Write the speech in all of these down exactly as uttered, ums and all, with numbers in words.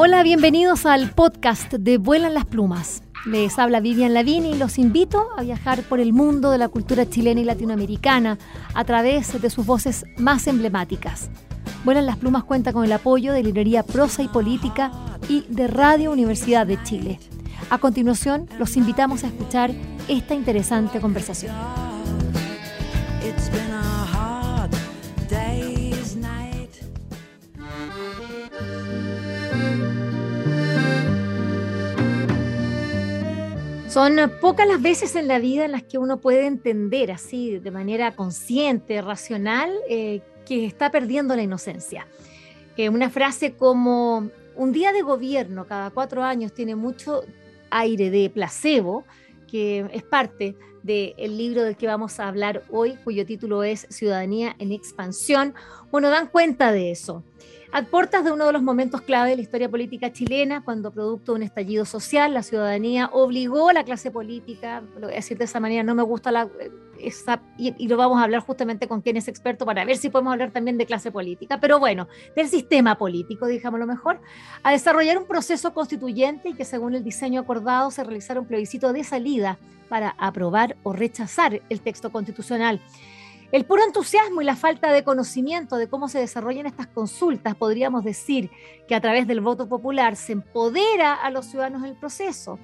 Hola, bienvenidos al podcast de Vuelan las Plumas. Les habla Vivian Lavini y los invito a viajar por el mundo de la cultura chilena y latinoamericana a través de sus voces más emblemáticas. Vuelan las Plumas cuenta con el apoyo de Librería Prosa y Política y de Radio Universidad de Chile. A continuación, los invitamos a escuchar esta interesante conversación. Son pocas las veces en la vida en las que uno puede entender así de manera consciente, racional, eh, que está perdiendo la inocencia. Eh, una frase como un día de gobierno cada cuatro años tiene mucho aire de placebo, que es parte del libro del que vamos a hablar hoy, cuyo título es Ciudadanía en Expansión. Bueno, dan cuenta de eso. A puertas de uno de los momentos clave de la historia política chilena, cuando producto de un estallido social, la ciudadanía obligó a la clase política, lo voy a decir de esa manera, no me gusta la, esa, y, y lo vamos a hablar justamente con quien es experto para ver si podemos hablar también de clase política, pero bueno, del sistema político, digámoslo mejor, a desarrollar un proceso constituyente y que según el diseño acordado se realizara un plebiscito de salida para aprobar o rechazar el texto constitucional. El puro entusiasmo y la falta de conocimiento de cómo se desarrollan estas consultas, podríamos decir que a través del voto popular se empodera a los ciudadanos del proceso.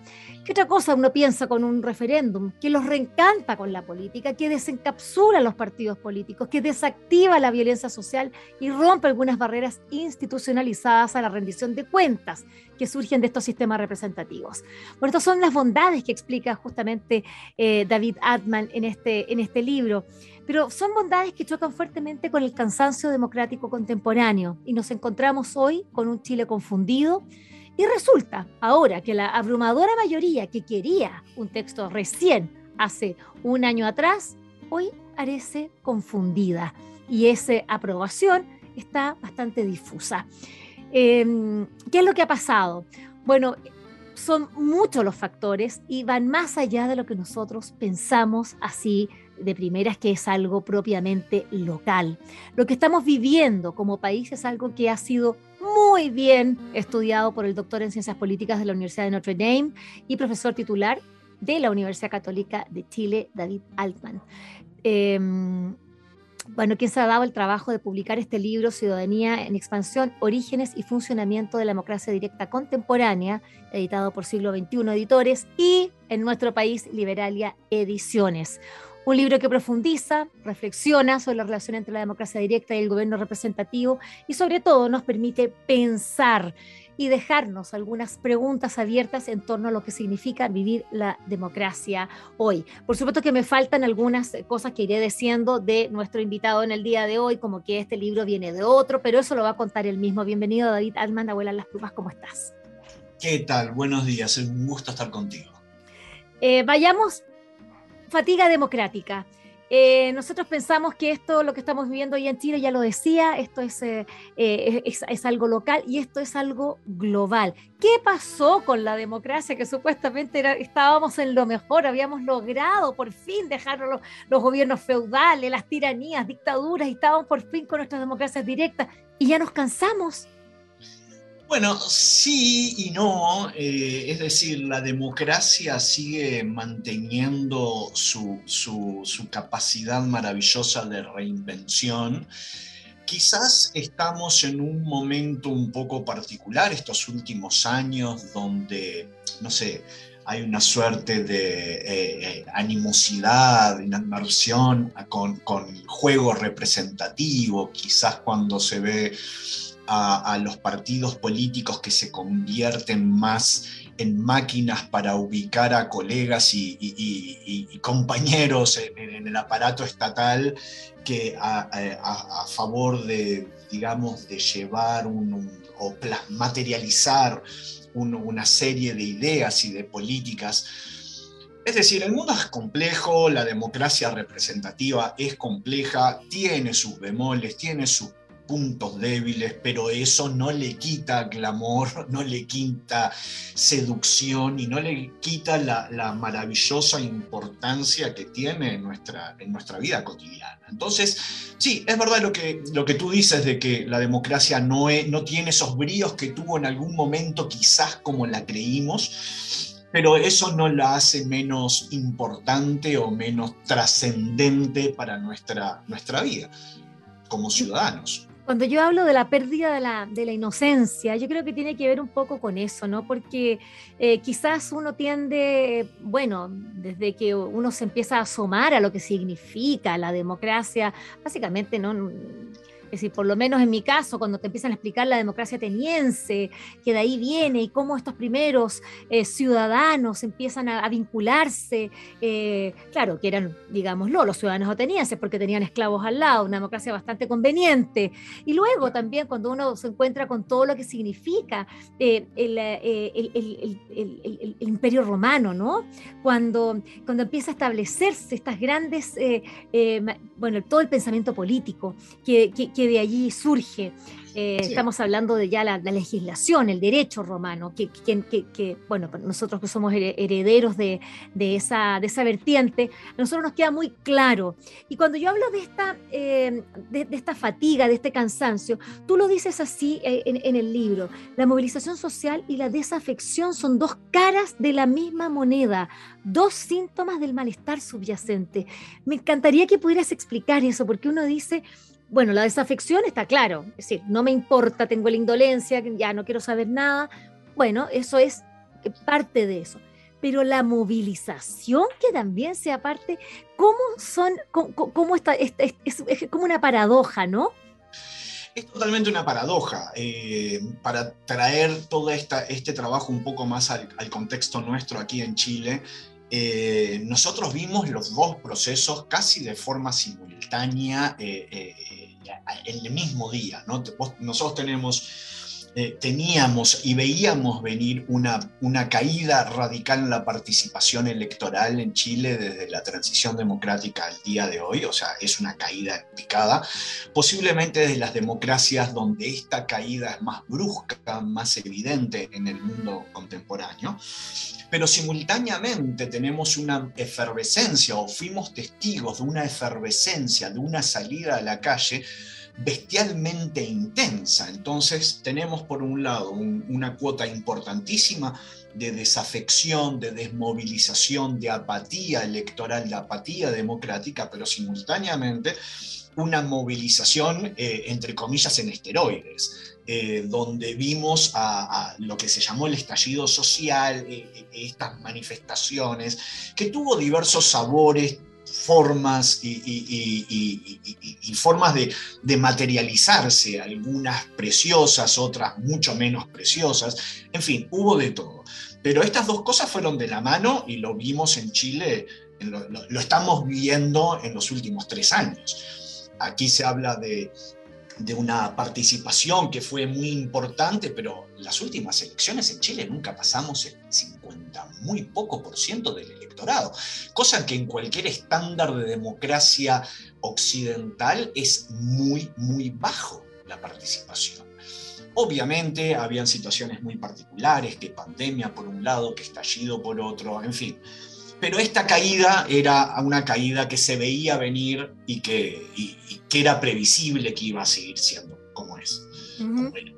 ¿Qué otra cosa uno piensa con un referéndum? Que los reencanta con la política, que desencapsula los partidos políticos, que desactiva la violencia social y rompe algunas barreras institucionalizadas a la rendición de cuentas que surgen de estos sistemas representativos. Bueno, estas son las bondades que explica justamente eh, David Altman en este, en este libro. Pero son bondades que chocan fuertemente con el cansancio democrático contemporáneo y nos encontramos hoy con un Chile confundido y resulta ahora que la abrumadora mayoría que quería un texto recién hace un año atrás, hoy parece confundida y esa aprobación está bastante difusa. Eh, ¿Qué es lo que ha pasado? Bueno, son muchos los factores y van más allá de lo que nosotros pensamos así de primeras, que es algo propiamente local. Lo que estamos viviendo como país es algo que ha sido muy bien estudiado por el doctor en Ciencias Políticas de la Universidad de Notre Dame y profesor titular de la Universidad Católica de Chile, David Altman. Eh, bueno, quien se ha dado el trabajo de publicar este libro, Ciudadanía en Expansión, Orígenes y Funcionamiento de la Democracia Directa Contemporánea, editado por Siglo veintiuno Editores y en nuestro país, Liberalia Ediciones. Un libro que profundiza, reflexiona sobre la relación entre la democracia directa y el gobierno representativo y sobre todo nos permite pensar y dejarnos algunas preguntas abiertas en torno a lo que significa vivir la democracia hoy. Por supuesto que me faltan algunas cosas que iré diciendo de nuestro invitado en el día de hoy, como que este libro viene de otro, pero eso lo va a contar él mismo. Bienvenido David Altman, Abuela en las Plumas, ¿cómo estás? ¿Qué tal? Buenos días, es un gusto estar contigo. Eh, vayamos... Fatiga democrática. Eh, nosotros pensamos que esto, lo que estamos viviendo hoy en Chile, ya lo decía, esto es, eh, eh, es, es algo local y esto es algo global. ¿Qué pasó con la democracia? Que supuestamente era, estábamos en lo mejor, habíamos logrado por fin dejar los, los gobiernos feudales, las tiranías, dictaduras, y estábamos por fin con nuestras democracias directas y ya nos cansamos. Bueno, sí y no, eh, es decir, la democracia sigue manteniendo su, su, su capacidad maravillosa de reinvención. Quizás estamos en un momento un poco particular estos últimos años donde, no sé, hay una suerte de eh, animosidad, inadversión con, con juego representativo, quizás cuando se ve... A, a los partidos políticos que se convierten más en máquinas para ubicar a colegas y, y, y, y compañeros en, en el aparato estatal que a, a, a favor de, digamos, de llevar un, un, o materializar un, una serie de ideas y de políticas. Es decir, el mundo es complejo, la democracia representativa es compleja, tiene sus bemoles, tiene sus puntos débiles, pero eso no le quita glamour, no le quita seducción y no le quita la, la maravillosa importancia que tiene en nuestra, en nuestra vida cotidiana. Entonces, sí, es verdad lo que, lo que tú dices de que la democracia no, es, no tiene esos bríos que tuvo en algún momento, quizás como la creímos, pero eso no la hace menos importante o menos trascendente para nuestra, nuestra vida como ciudadanos. Cuando yo hablo de la pérdida de la, de la inocencia, yo creo que tiene que ver un poco con eso, ¿no? Porque eh, quizás uno tiende, bueno, desde que uno se empieza a asomar a lo que significa la democracia, básicamente no... Es decir, por lo menos en mi caso, cuando te empiezan a explicar la democracia ateniense, que de ahí viene y cómo estos primeros eh, ciudadanos empiezan a, a vincularse, eh, claro, que eran, digámoslo, los ciudadanos atenienses, porque tenían esclavos al lado, una democracia bastante conveniente. Y luego también cuando uno se encuentra con todo lo que significa eh, el, eh, el, el, el, el, el, el Imperio Romano, ¿no? Cuando, cuando empieza a establecerse estas grandes, eh, eh, bueno, todo el pensamiento político que, que, que de allí surge. Eh, sí. Estamos hablando de ya la, la legislación, el derecho romano, que, que, que, que bueno, nosotros que somos herederos de, de, esa, de esa vertiente, a nosotros nos queda muy claro. Y cuando yo hablo de esta, eh, de, de esta fatiga, de este cansancio, tú lo dices así eh, en, en el libro: la movilización social y la desafección son dos caras de la misma moneda, dos síntomas del malestar subyacente. Me encantaría que pudieras explicar eso, porque uno dice... Bueno, la desafección está claro, es decir, no me importa, tengo la indolencia, ya no quiero saber nada, bueno, eso es parte de eso. Pero la movilización que también sea parte, ¿cómo son, cómo, cómo está, es, es, es como una paradoja, ¿no? Es totalmente una paradoja. Eh, para traer todo esta, este trabajo un poco más al, al contexto nuestro aquí en Chile, Eh, nosotros vimos los dos procesos casi de forma simultánea eh, eh, en el mismo día, ¿no? Nosotros tenemos, eh, teníamos y veíamos venir una, una caída radical en la participación electoral en Chile desde la transición democrática al día de hoy, o sea, es una caída picada, posiblemente desde las democracias donde esta caída es más brusca, más evidente en el mundo contemporáneo. Pero simultáneamente tenemos una efervescencia, o fuimos testigos de una efervescencia, de una salida a la calle bestialmente intensa. Entonces tenemos por un lado un, una cuota importantísima de desafección, de desmovilización, de apatía electoral, de apatía democrática, pero simultáneamente una movilización, eh, entre comillas, en esteroides. Eh, donde vimos a, a lo que se llamó el estallido social, eh, estas manifestaciones, que tuvo diversos sabores, formas y, y, y, y, y, y formas de, de materializarse, algunas preciosas, otras mucho menos preciosas, en fin, hubo de todo. Pero estas dos cosas fueron de la mano y lo vimos en Chile, en lo, lo, lo estamos viendo en los últimos tres años. Aquí se habla de... de una participación que fue muy importante, pero las últimas elecciones en Chile nunca pasamos el cincuenta, muy poco por ciento del electorado, cosa que en cualquier estándar de democracia occidental es muy, muy bajo la participación. Obviamente habían situaciones muy particulares, que pandemia por un lado, que estallido por otro, en fin. Pero esta caída era una caída que se veía venir y que, y, y que era previsible que iba a seguir siendo como es. Uh-huh. Como era.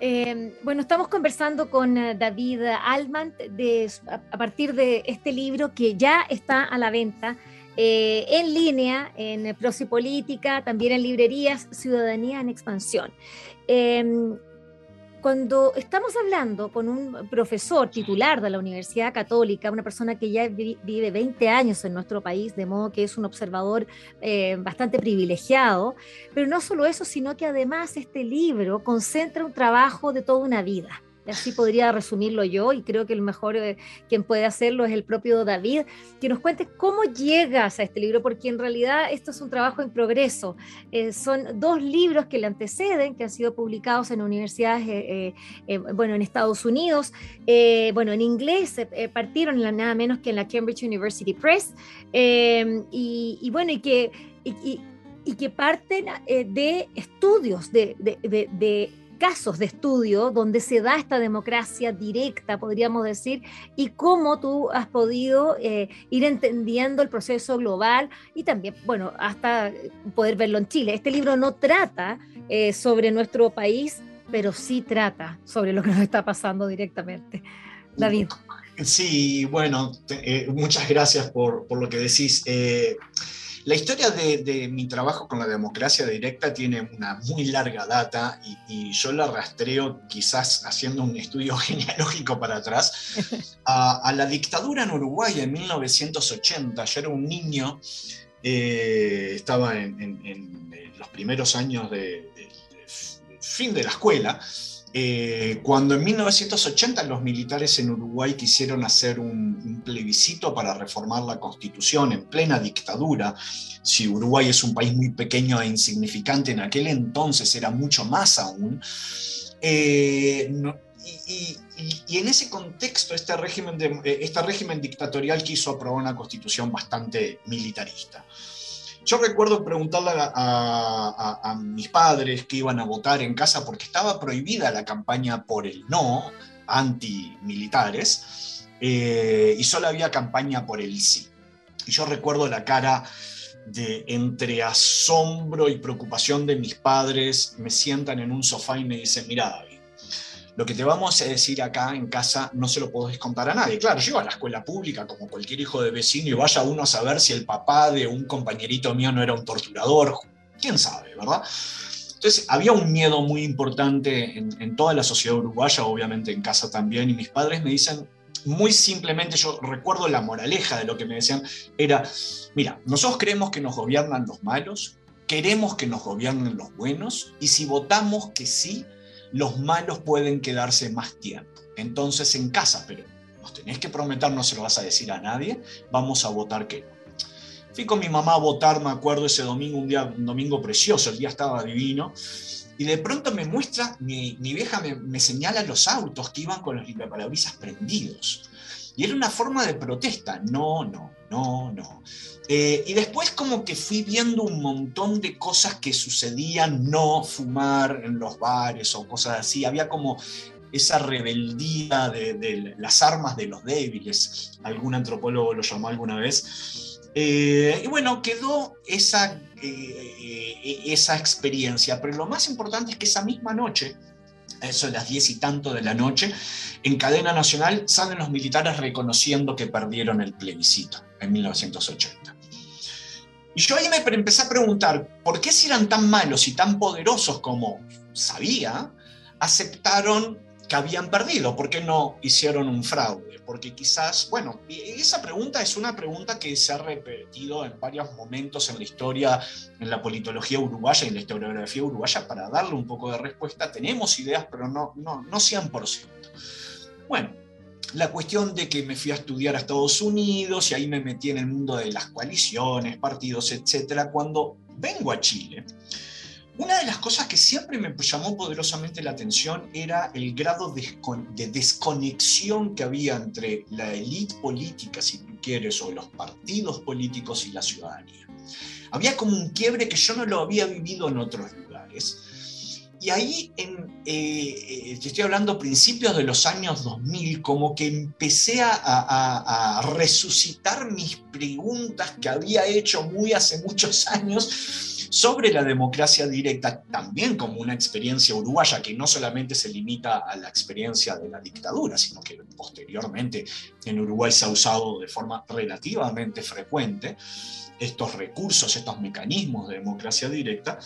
Eh, bueno, estamos conversando con David Altman de, a partir de este libro que ya está a la venta, Eh, en línea, en Prosa y Política, también en librerías, Ciudadanía en Expansión. Eh, Cuando estamos hablando con un profesor titular de la Universidad Católica, una persona que ya vive veinte años en nuestro país, de modo que es un observador eh, bastante privilegiado, pero no solo eso, sino que además este libro concentra un trabajo de toda una vida. Así podría resumirlo yo, y creo que el mejor eh, quien puede hacerlo es el propio David, que nos cuente cómo llegas a este libro, porque en realidad esto es un trabajo en progreso. Eh, son dos libros que le anteceden, que han sido publicados en universidades, eh, eh, bueno, en Estados Unidos, eh, bueno, en inglés, eh, partieron en la, nada menos que en la Cambridge University Press, eh, y, y bueno, y que... Y, y, y que parten eh, de estudios, de, de, de, de casos de estudio donde se da esta democracia directa, podríamos decir, y cómo tú has podido eh, ir entendiendo el proceso global y también, bueno, hasta poder verlo en Chile. Este libro no trata eh, sobre nuestro país, pero sí trata sobre lo que nos está pasando directamente. David. Sí, bueno, te, eh, muchas gracias por, por lo que decís. Eh, La historia de, de mi trabajo con la democracia directa tiene una muy larga data y, y yo la rastreo, quizás haciendo un estudio genealógico para atrás, a, a la dictadura en Uruguay en mil novecientos ochenta. Yo era un niño, eh, estaba en, en, en los primeros años de, de, de fin de la escuela, eh, cuando en mil novecientos ochenta los militares en Uruguay quisieron hacer un, un plebiscito para reformar la Constitución en plena dictadura. Si Uruguay es un país muy pequeño e insignificante, en aquel entonces era mucho más aún. Eh, no, y, y, y, y en ese contexto, este régimen, de, este régimen dictatorial quiso aprobar una Constitución bastante militarista. Yo recuerdo preguntarle a, a, a, a mis padres que iban a votar en casa porque estaba prohibida la campaña por el no, antimilitares, eh, y solo había campaña por el sí. Y yo recuerdo la cara de entre asombro y preocupación de mis padres, me sientan en un sofá y me dicen, mirá David, lo que te vamos a decir acá en casa no se lo podés contar a nadie. Claro, yo iba a la escuela pública como cualquier hijo de vecino y vaya uno a saber si el papá de un compañerito mío no era un torturador. ¿Quién sabe, verdad? Entonces había un miedo muy importante en, en toda la sociedad uruguaya, obviamente en casa también, y mis padres me dicen muy simplemente, yo recuerdo la moraleja de lo que me decían, era, mira, nosotros creemos que nos gobiernan los malos, queremos que nos gobiernen los buenos, y si votamos que sí, los malos pueden quedarse más tiempo. Entonces en casa, pero nos tenés que prometer, no se lo vas a decir a nadie, vamos a votar que no. Fui con mi mamá a votar, me acuerdo ese domingo, un día, un domingo precioso, el día estaba divino, y de pronto me muestra, mi, mi vieja me, me señala los autos que iban con los limpiaparabrisas prendidos. Y era una forma de protesta, no, no, no, no. Eh, y después como que fui viendo un montón de cosas que sucedían, no fumar en los bares o cosas así, había como esa rebeldía de, de las armas de los débiles, algún antropólogo lo llamó alguna vez. Eh, y bueno, quedó esa, eh, esa experiencia, pero lo más importante es que esa misma noche, eso a las diez y tanto de la noche, en cadena nacional salen los militares reconociendo que perdieron el plebiscito en mil novecientos ochenta. Y yo ahí me empecé a preguntar, ¿por qué si eran tan malos y tan poderosos como sabía, aceptaron que habían perdido? ¿Por qué no hicieron un fraude? Porque quizás, bueno, esa pregunta es una pregunta que se ha repetido en varios momentos en la historia, en la politología uruguaya y en la historiografía uruguaya, para darle un poco de respuesta. Tenemos ideas, pero no, no, no cien por ciento. Bueno, la cuestión de que me fui a estudiar a Estados Unidos y ahí me metí en el mundo de las coaliciones, partidos, etcétera. Cuando vengo a Chile, una de las cosas que siempre me llamó poderosamente la atención era el grado de desconexión que había entre la élite política, si tú quieres, o los partidos políticos y la ciudadanía. Había como un quiebre que yo no lo había vivido en otros lugares. Y ahí, en, eh, te estoy hablando principios de los años dos mil, como que empecé a, a, a resucitar mis preguntas que había hecho muy hace muchos años, sobre la democracia directa, también como una experiencia uruguaya que no solamente se limita a la experiencia de la dictadura, sino que posteriormente en Uruguay se ha usado de forma relativamente frecuente estos recursos, estos mecanismos de democracia directa,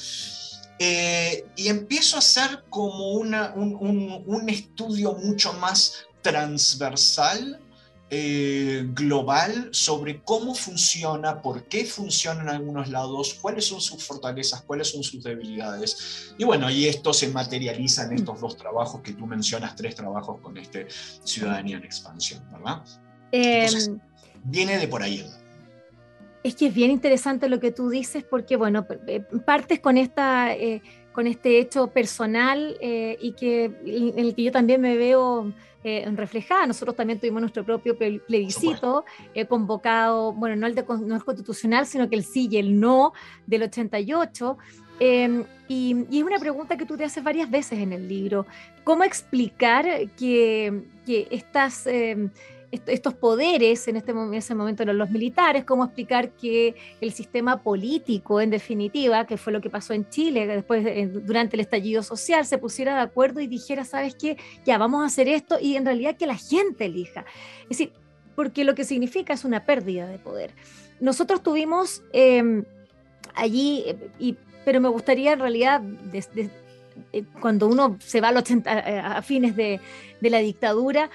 eh, y empiezo a hacer como una, un, un, un estudio mucho más transversal, Eh, global, sobre cómo funciona, por qué funciona en algunos lados, cuáles son sus fortalezas, cuáles son sus debilidades. Y bueno, y esto se materializa en estos dos trabajos que tú mencionas, tres trabajos con este Ciudadanía en Expansión, ¿verdad? Eh, Entonces, viene de por ahí. Es que es bien interesante lo que tú dices porque, bueno, partes con esta... Eh, con este hecho personal eh, y que, en el que yo también me veo eh, reflejada. Nosotros también tuvimos nuestro propio plebiscito eh, convocado, bueno, no el, de, no el constitucional, sino que el sí y el no del ochenta y ocho. Eh, y, y es una pregunta que tú te haces varias veces en el libro. ¿Cómo explicar que, que estas... Eh, estos poderes en, este, en ese momento eran los militares? ¿Cómo explicar que el sistema político, en definitiva, que fue lo que pasó en Chile después de, durante el estallido social, se pusiera de acuerdo y dijera, ¿sabes qué? Ya, vamos a hacer esto, y en realidad que la gente elija? Es decir, porque lo que significa es una pérdida de poder. Nosotros tuvimos eh, allí, y, pero me gustaría en realidad... De, de, cuando uno se va a, los ochenta, a fines de, de la dictadura,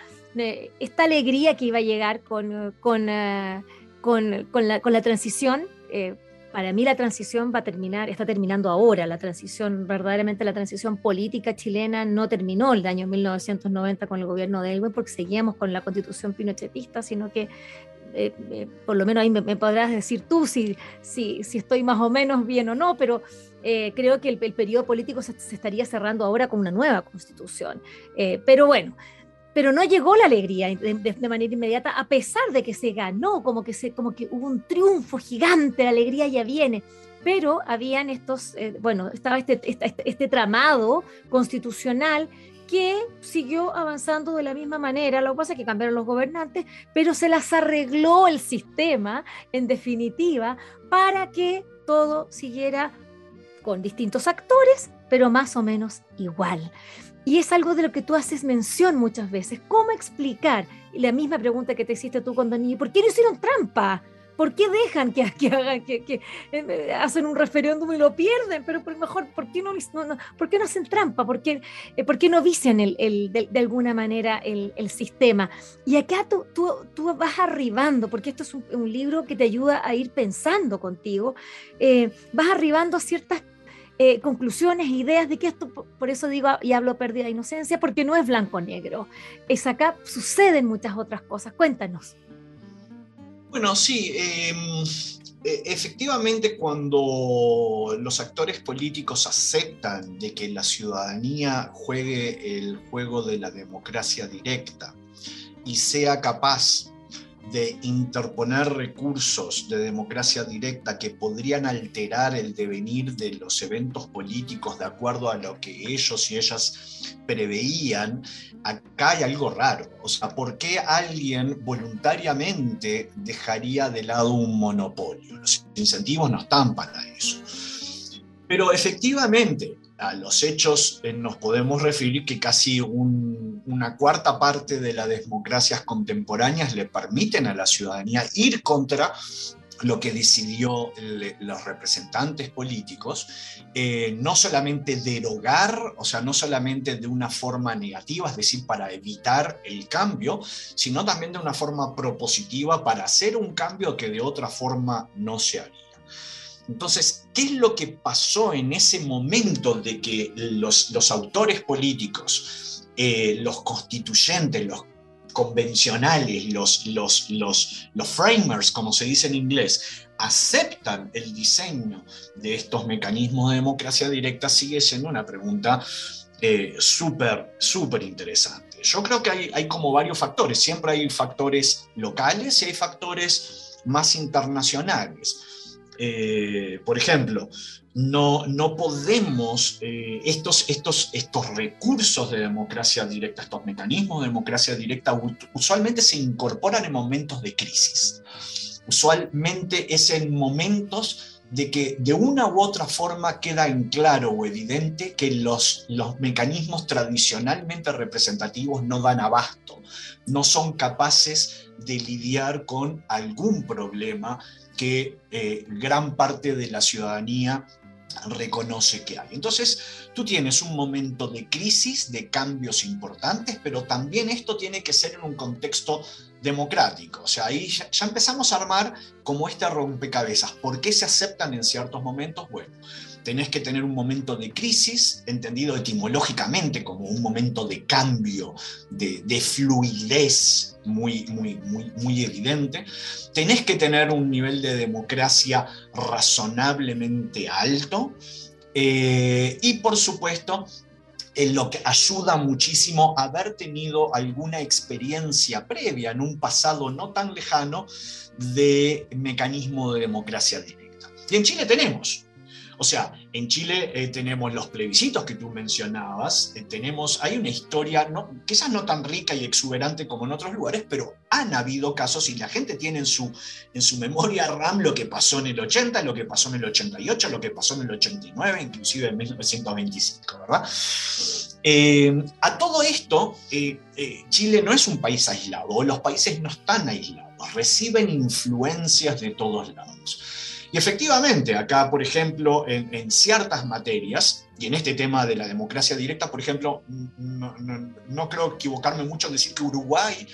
esta alegría que iba a llegar con, con, uh, con, con, la, con la transición, eh, para mí la transición va a terminar, está terminando ahora, la transición, verdaderamente la transición política chilena no terminó el año mil novecientos noventa con el gobierno de Elwin, porque seguíamos con la constitución pinochetista, sino que eh, eh, por lo menos ahí me, me podrás decir tú si, si, si estoy más o menos bien o no, pero eh, creo que el, el periodo político se, se estaría cerrando ahora con una nueva constitución, eh, pero bueno. Pero no llegó la alegría de, de manera inmediata, a pesar de que se ganó, como que, se, como que hubo un triunfo gigante, la alegría ya viene. Pero habían estos, eh, bueno, estaba este, este, este tramado constitucional que siguió avanzando de la misma manera. Lo que pasa es que cambiaron los gobernantes, pero se las arregló el sistema, en definitiva, para que todo siguiera con distintos actores, pero más o menos igual. Y es algo de lo que tú haces mención muchas veces. ¿Cómo explicar? Y la misma pregunta que te hiciste tú cuando niño, ¿por qué no hicieron trampa? ¿Por qué dejan que, que, hagan, que, que eh, hacen un referéndum y lo pierden? Pero por, mejor, ¿por qué no, no, no, ¿por qué no hacen trampa? ¿Por qué, eh, ¿por qué no vician el, el, de, de alguna manera el, el sistema? Y acá tú, tú, tú vas arribando, porque esto es un, un libro que te ayuda a ir pensando contigo, eh, vas arribando a ciertas Eh, conclusiones, ideas de que esto, por eso digo y hablo pérdida de inocencia, porque no es blanco-negro. Es acá, suceden muchas otras cosas. Cuéntanos. Bueno, sí, eh, efectivamente cuando los actores políticos aceptan de que la ciudadanía juegue el juego de la democracia directa y sea capaz de interponer recursos de democracia directa que podrían alterar el devenir de los eventos políticos de acuerdo a lo que ellos y ellas preveían, acá hay algo raro. O sea, ¿por qué alguien voluntariamente dejaría de lado un monopolio? Los incentivos no están para eso. Pero efectivamente, a los hechos eh, nos podemos referir que casi un, una cuarta parte de las democracias contemporáneas le permiten a la ciudadanía ir contra lo que decidió le, los representantes políticos, eh, no solamente derogar, o sea, no solamente de una forma negativa, es decir, para evitar el cambio, sino también de una forma propositiva para hacer un cambio que de otra forma no se haría. Entonces, ¿qué es lo que pasó en ese momento de que los, los autores políticos, eh, los constituyentes, los convencionales, los, los, los, los framers, como se dice en inglés, aceptan el diseño de estos mecanismos de democracia directa? Sigue siendo una pregunta eh, súper, súper interesante. Yo creo que hay, hay como varios factores. Siempre hay factores locales y hay factores más internacionales. Eh, por ejemplo, no, no podemos, eh, estos, estos, estos recursos de democracia directa, estos mecanismos de democracia directa, usualmente se incorporan en momentos de crisis. Usualmente es en momentos de que de una u otra forma queda en claro o evidente que los, los mecanismos tradicionalmente representativos no dan abasto, no son capaces de lidiar con algún problema que eh, gran parte de la ciudadanía reconoce que hay. Entonces, tú tienes un momento de crisis, de cambios importantes, pero también esto tiene que ser en un contexto democrático. O sea, ahí ya, ya empezamos a armar como este rompecabezas. ¿Por qué se aceptan en ciertos momentos? Bueno, tenés que tener un momento de crisis, entendido etimológicamente como un momento de cambio, de, de fluidez muy, muy, muy, muy evidente. Tenés que tener un nivel de democracia razonablemente alto. Eh, y por supuesto, en lo que ayuda muchísimo haber tenido alguna experiencia previa en un pasado no tan lejano de mecanismo de democracia directa. Y en Chile tenemos, o sea, en Chile eh, tenemos los plebiscitos que tú mencionabas, eh, tenemos, hay una historia no, quizás no tan rica y exuberante como en otros lugares, pero han habido casos y la gente tiene en su, en su memoria RAM lo que pasó en el ochenta, lo que pasó en el ochenta y ocho, lo que pasó en el ochenta y nueve, inclusive en mil novecientos veinticinco, ¿verdad? Eh, a todo esto, eh, eh, Chile no es un país aislado, o los países no están aislados, reciben influencias de todos lados. Y efectivamente, acá, por ejemplo, en, en ciertas materias, y en este tema de la democracia directa, por ejemplo, no, no, no creo equivocarme mucho en decir que Uruguay,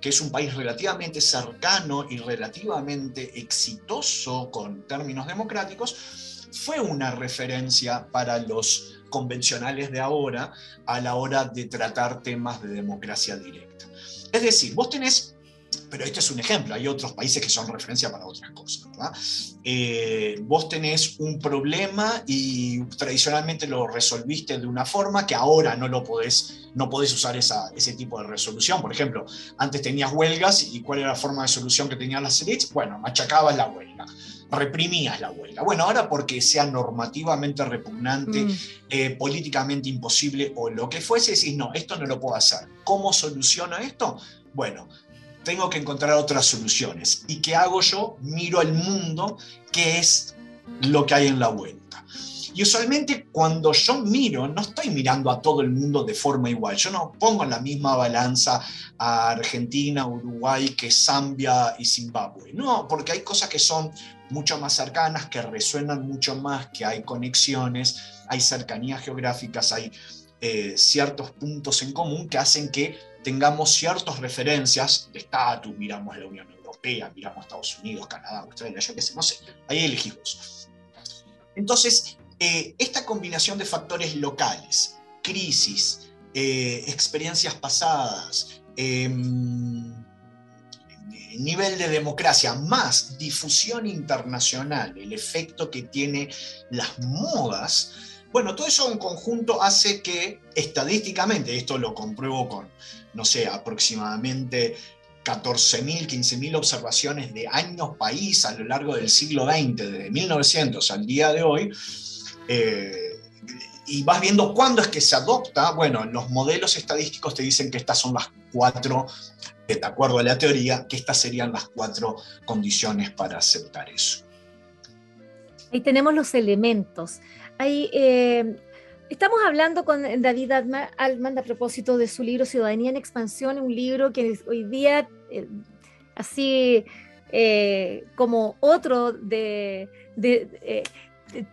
que es un país relativamente cercano y relativamente exitoso con términos democráticos, fue una referencia para los convencionales de ahora a la hora de tratar temas de democracia directa. Es decir, vos tenés... Pero este es un ejemplo, hay otros países que son referencia para otras cosas, ¿verdad? Eh, vos tenés un problema y tradicionalmente lo resolviste de una forma que ahora no lo podés, no podés usar esa, ese tipo de resolución. Por ejemplo, antes tenías huelgas y ¿cuál era la forma de solución que tenían las élites? Bueno, machacabas la huelga, reprimías la huelga. Bueno, ahora porque sea normativamente repugnante, mm. eh, políticamente imposible o lo que fuese, decís, no, esto no lo puedo hacer. ¿Cómo soluciono esto? Bueno... tengo que encontrar otras soluciones. ¿Y qué hago yo? Miro al mundo, qué es lo que hay en la vuelta. Y usualmente cuando yo miro, no estoy mirando a todo el mundo de forma igual. Yo no pongo en la misma balanza a Argentina, Uruguay, que Zambia y Zimbabue. No, porque hay cosas que son mucho más cercanas, que resuenan mucho más, que hay conexiones, hay cercanías geográficas, hay eh, ciertos puntos en común que hacen que tengamos ciertas referencias de estatus, miramos la Unión Europea, miramos Estados Unidos, Canadá, Australia, yo qué sé, no sé, ahí elegimos. Entonces, eh, esta combinación de factores locales, crisis, eh, experiencias pasadas, eh, nivel de democracia, más difusión internacional, el efecto que tiene las modas, bueno, todo eso en conjunto hace que estadísticamente, esto lo compruebo con, no sé, aproximadamente catorce mil, quince mil observaciones de años país a lo largo del siglo veinte, desde mil novecientos al día de hoy, eh, y vas viendo cuándo es que se adopta. Bueno, los modelos estadísticos te dicen que estas son las cuatro, de acuerdo a la teoría, que estas serían las cuatro condiciones para aceptar eso. Ahí tenemos los elementos. Ahí, eh, estamos hablando con David Altman a propósito de su libro Ciudadanía en Expansión, un libro que hoy día, eh, así eh, como otro de... de eh,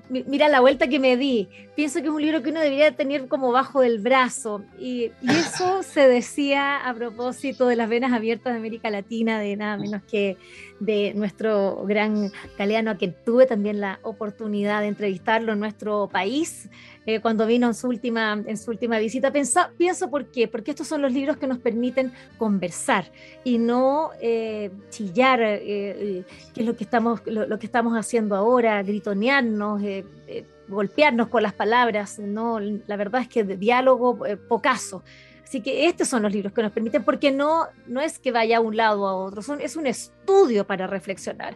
mira la vuelta que me di, pienso que es un libro que uno debería tener como bajo del brazo, y, y eso se decía a propósito de las venas abiertas de América Latina, de nada menos que de nuestro gran Galeano, a quien tuve también la oportunidad de entrevistarlo en nuestro país eh, cuando vino en su última, en su última visita. Pensa, pienso por qué, porque estos son los libros que nos permiten conversar y no eh, chillar, eh, que es lo que, estamos, lo, lo que estamos haciendo ahora, gritonearnos, Eh, eh, golpearnos con las palabras, ¿no? La verdad es que de diálogo eh, pocaso. Así que estos son los libros que nos permiten, porque no, no es que vaya a un lado o a otro, son, es un estudio para reflexionar.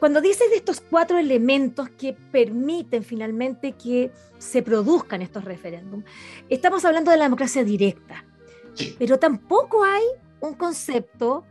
Cuando dices de estos cuatro elementos que permiten finalmente que se produzcan estos referéndums, estamos hablando de la democracia directa, pero tampoco hay un concepto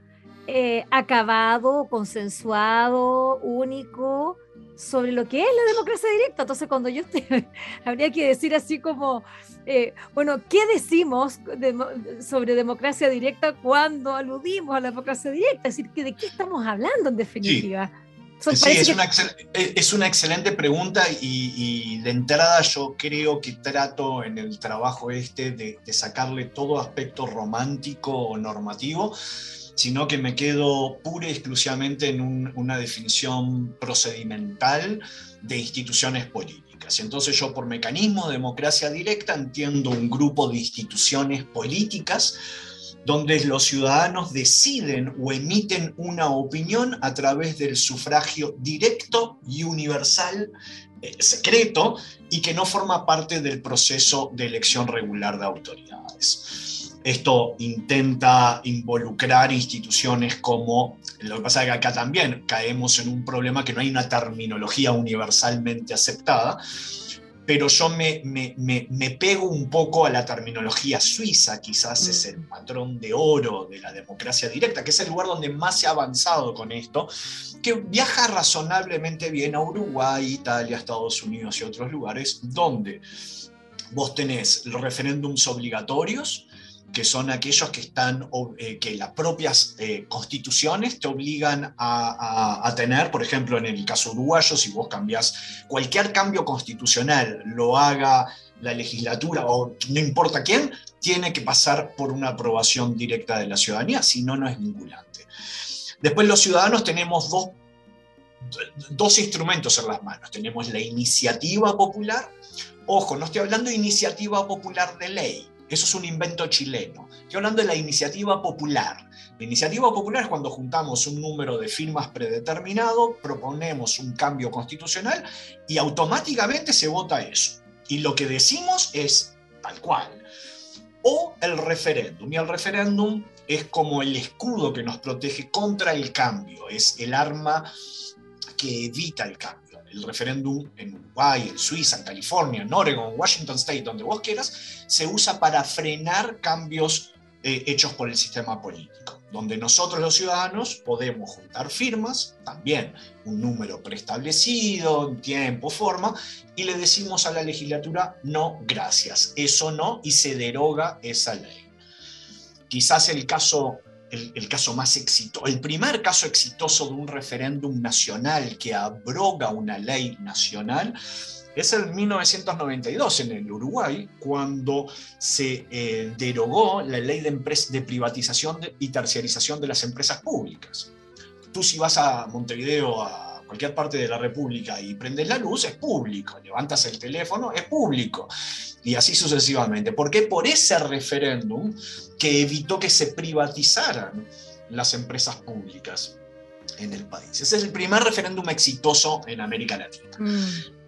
eh, acabado, consensuado, único, sobre lo que es la democracia directa. Entonces, cuando yo te, habría que decir así como, eh, bueno, ¿qué decimos de, sobre democracia directa cuando aludimos a la democracia directa? Es decir, ¿de qué estamos hablando en definitiva? Sí, sí es, que... una excel, es una excelente pregunta, y, y de entrada yo creo que trato en el trabajo este de, de sacarle todo aspecto romántico o normativo, sino que me quedo pura y exclusivamente en un, una definición procedimental de instituciones políticas. Entonces yo por mecanismo de democracia directa entiendo un grupo de instituciones políticas donde los ciudadanos deciden o emiten una opinión a través del sufragio directo y universal, eh, secreto, y que no forma parte del proceso de elección regular de autoridades. Esto intenta involucrar instituciones como, lo que pasa es que acá también caemos en un problema que no hay una terminología universalmente aceptada, pero yo me, me, me, me pego un poco a la terminología suiza, quizás es el patrón de oro de la democracia directa, que es el lugar donde más se ha avanzado con esto, que viaja razonablemente bien a Uruguay, Italia, Estados Unidos y otros lugares, donde vos tenés los referéndums obligatorios, que son aquellos que, están, eh, que las propias eh, constituciones te obligan a, a, a tener, por ejemplo, en el caso uruguayo, si vos cambiás cualquier cambio constitucional, lo haga la legislatura o no importa quién, tiene que pasar por una aprobación directa de la ciudadanía, si no, no es vinculante. Después los ciudadanos tenemos dos, dos instrumentos en las manos. Tenemos la iniciativa popular. Ojo, no estoy hablando de iniciativa popular de ley. Eso es un invento chileno. Estoy hablando de la iniciativa popular. La iniciativa popular es cuando juntamos un número de firmas predeterminado, proponemos un cambio constitucional y automáticamente se vota eso. Y lo que decimos es tal cual. O el referéndum. Y el referéndum es como el escudo que nos protege contra el cambio. Es el arma que evita el cambio. El referéndum en Uruguay, en Suiza, en California, en Oregon, Washington State, donde vos quieras, se usa para frenar cambios eh, hechos por el sistema político, donde nosotros los ciudadanos podemos juntar firmas, también un número preestablecido, tiempo, forma, y le decimos a la legislatura, no, gracias, eso no, y se deroga esa ley. Quizás el caso... El, el caso más exitoso, el primer caso exitoso de un referéndum nacional que abroga una ley nacional es en mil novecientos noventa y dos en el Uruguay, cuando se eh, derogó la ley de, empresa, de privatización de, y terciarización de las empresas públicas. Tú si vas a Montevideo, a cualquier parte de la República y prendes la luz, es público, levantas el teléfono, es público. Y así sucesivamente. ¿Por qué? Por ese referéndum que evitó que se privatizaran las empresas públicas en el país. Ese es el primer referéndum exitoso en América Latina. Mm.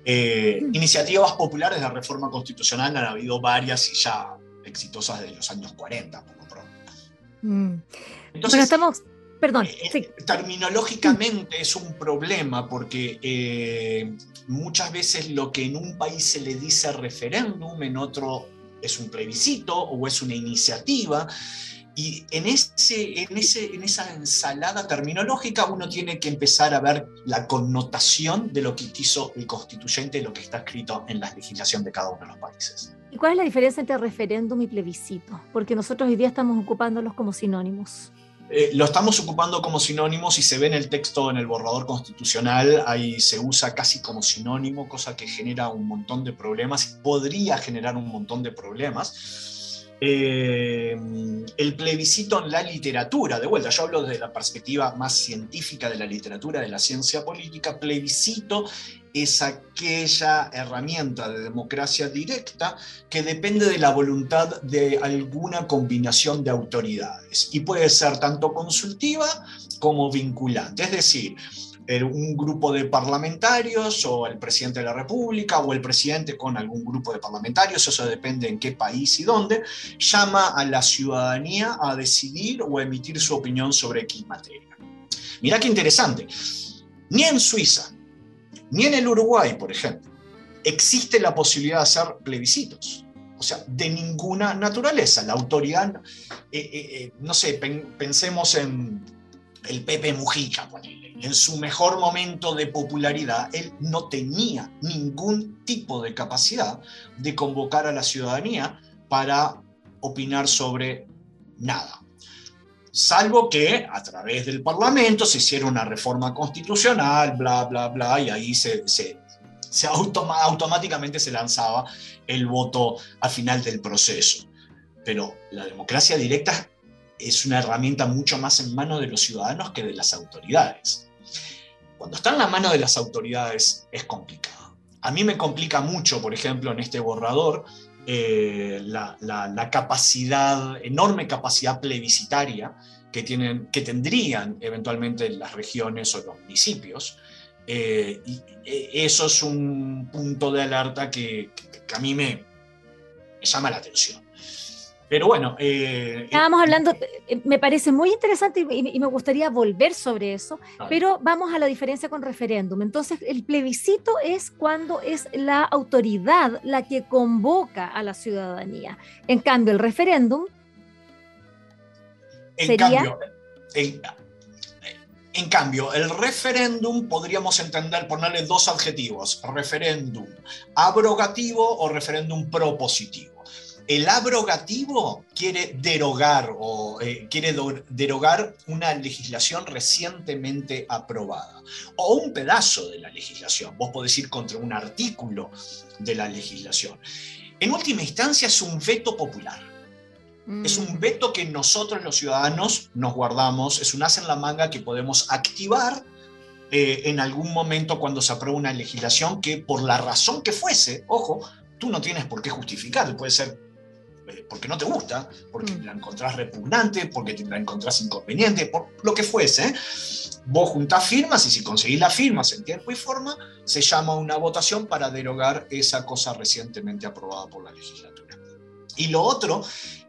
Eh, mm. Iniciativas populares de reforma constitucional han habido varias y ya exitosas desde los años cuarenta, poco pronto. Mm. Entonces, bueno, estamos... Perdón, sí. Terminológicamente es un problema porque eh, muchas veces lo que en un país se le dice referéndum, en otro es un plebiscito o es una iniciativa, y en, ese, en, ese, en esa ensalada terminológica uno tiene que empezar a ver la connotación de lo que quiso el constituyente, de lo que está escrito en la legislación de cada uno de los países. ¿Y cuál es la diferencia entre referéndum y plebiscito? Porque nosotros hoy día estamos ocupándolos como sinónimos. Eh, lo estamos ocupando como sinónimos y se ve en el texto, en el borrador constitucional, ahí se usa casi como sinónimo, cosa que genera un montón de problemas, podría generar un montón de problemas. Eh, el plebiscito en la literatura, de vuelta, yo hablo desde la perspectiva más científica de la literatura, de la ciencia política, plebiscito es aquella herramienta de democracia directa que depende de la voluntad de alguna combinación de autoridades y puede ser tanto consultiva como vinculante, es decir, un grupo de parlamentarios o el presidente de la república o el presidente con algún grupo de parlamentarios, eso depende en qué país y dónde, llama a la ciudadanía a decidir o a emitir su opinión sobre X materia. Mirá qué interesante, ni en Suiza ni en el Uruguay, por ejemplo, existe la posibilidad de hacer plebiscitos. O sea, de ninguna naturaleza. La autoridad, eh, eh, no sé, pen, pensemos en el Pepe Mujica, ponele. En su mejor momento de popularidad, él no tenía ningún tipo de capacidad de convocar a la ciudadanía para opinar sobre nada. Salvo que a través del Parlamento se hiciera una reforma constitucional, bla, bla, bla, y ahí se, se, se automa- automáticamente se lanzaba el voto al final del proceso. Pero la democracia directa es una herramienta mucho más en manos de los ciudadanos que de las autoridades. Cuando está en la mano de las autoridades es complicado. A mí me complica mucho, por ejemplo, en este borrador, eh, la, la, la capacidad, enorme capacidad plebiscitaria que, tienen, que tendrían eventualmente las regiones o los municipios. Eh, y eso es un punto de alerta que, que, que a mí me, me llama la atención. Pero bueno... Eh, Estábamos eh, hablando, me parece muy interesante y, y me gustaría volver sobre eso, claro. Pero vamos a la diferencia con referéndum. Entonces, el plebiscito es cuando es la autoridad la que convoca a la ciudadanía. En cambio, el referéndum en sería... Cambio, el, en cambio, el referéndum podríamos entender, ponerle dos adjetivos, referéndum abrogativo o referéndum propositivo. El abrogativo quiere derogar o eh, quiere derogar una legislación recientemente aprobada o un pedazo de la legislación, vos podés ir contra un artículo de la legislación. En última instancia es un veto popular, mm. es un veto que nosotros los ciudadanos nos guardamos, es un as en la manga que podemos activar eh, en algún momento cuando se aprueba una legislación que por la razón que fuese, ojo, tú no tienes por qué justificar, puede ser porque no te gusta, porque la encontrás repugnante, porque te la encontrás inconveniente, por lo que fuese. Vos juntás firmas y si conseguís las firmas en tiempo y forma, se llama una votación para derogar esa cosa recientemente aprobada por la legislatura. Y lo otro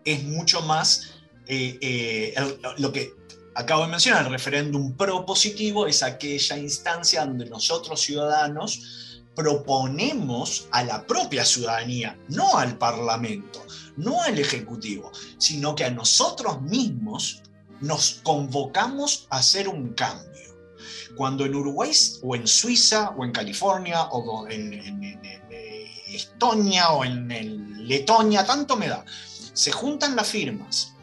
es mucho más eh, eh, el, lo que acabo de mencionar, el referéndum propositivo es aquella instancia donde nosotros ciudadanos proponemos a la propia ciudadanía, no al Parlamento, no al Ejecutivo, sino que a nosotros mismos nos convocamos a hacer un cambio. Cuando en Uruguay, o en Suiza, o en California, o en, en, en, en Estonia, o en, en Letonia, tanto me da, se juntan las firmas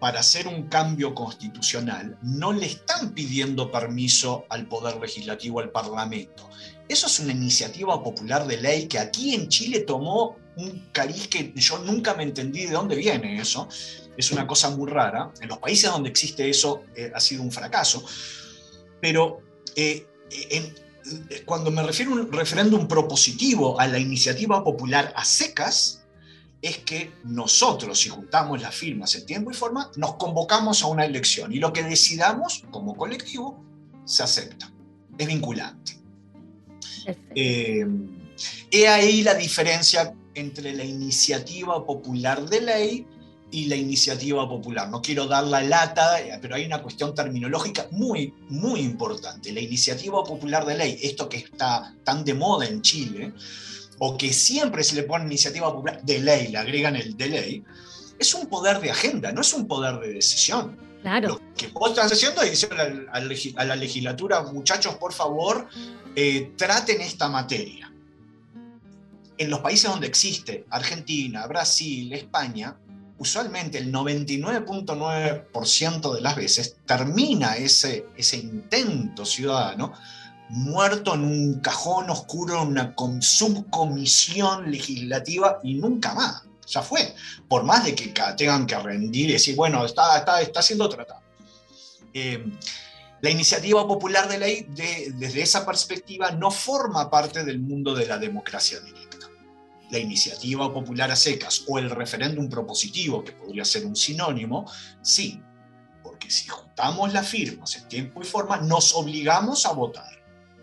para hacer un cambio constitucional, no le están pidiendo permiso al Poder Legislativo, al Parlamento. Eso es una iniciativa popular de ley que aquí en Chile tomó un cariz que yo nunca me entendí de dónde viene eso. Es una cosa muy rara. En los países donde existe eso eh, ha sido un fracaso. Pero eh, en, cuando me refiero a un referéndum propositivo a la iniciativa popular a secas, es que nosotros, si juntamos las firmas en tiempo y forma, nos convocamos a una elección. Y lo que decidamos como colectivo se acepta. Es vinculante. Eh, he ahí la diferencia entre la iniciativa popular de ley y la iniciativa popular. No quiero dar la lata, pero hay una cuestión terminológica muy, muy importante. La iniciativa popular de ley, esto que está tan de moda en Chile, o que siempre se le pone iniciativa popular de ley, le agregan el de ley, es un poder de agenda, no es un poder de decisión. Claro. Lo que vos estás haciendo es decir a, a, a la legislatura, muchachos, por favor, eh, traten esta materia. En los países donde existe, Argentina, Brasil, España, usualmente el noventa y nueve punto nueve por ciento de las veces termina ese, ese intento ciudadano muerto en un cajón oscuro, en una subcomisión legislativa y nunca más. Ya fue, por más de que tengan que rendir y decir, bueno, está, está, está siendo tratado. Eh, la iniciativa popular de ley, de, desde esa perspectiva, no forma parte del mundo de la democracia directa. La iniciativa popular a secas o el referéndum propositivo, que podría ser un sinónimo, sí, porque si juntamos las firmas en tiempo y forma, nos obligamos a votar.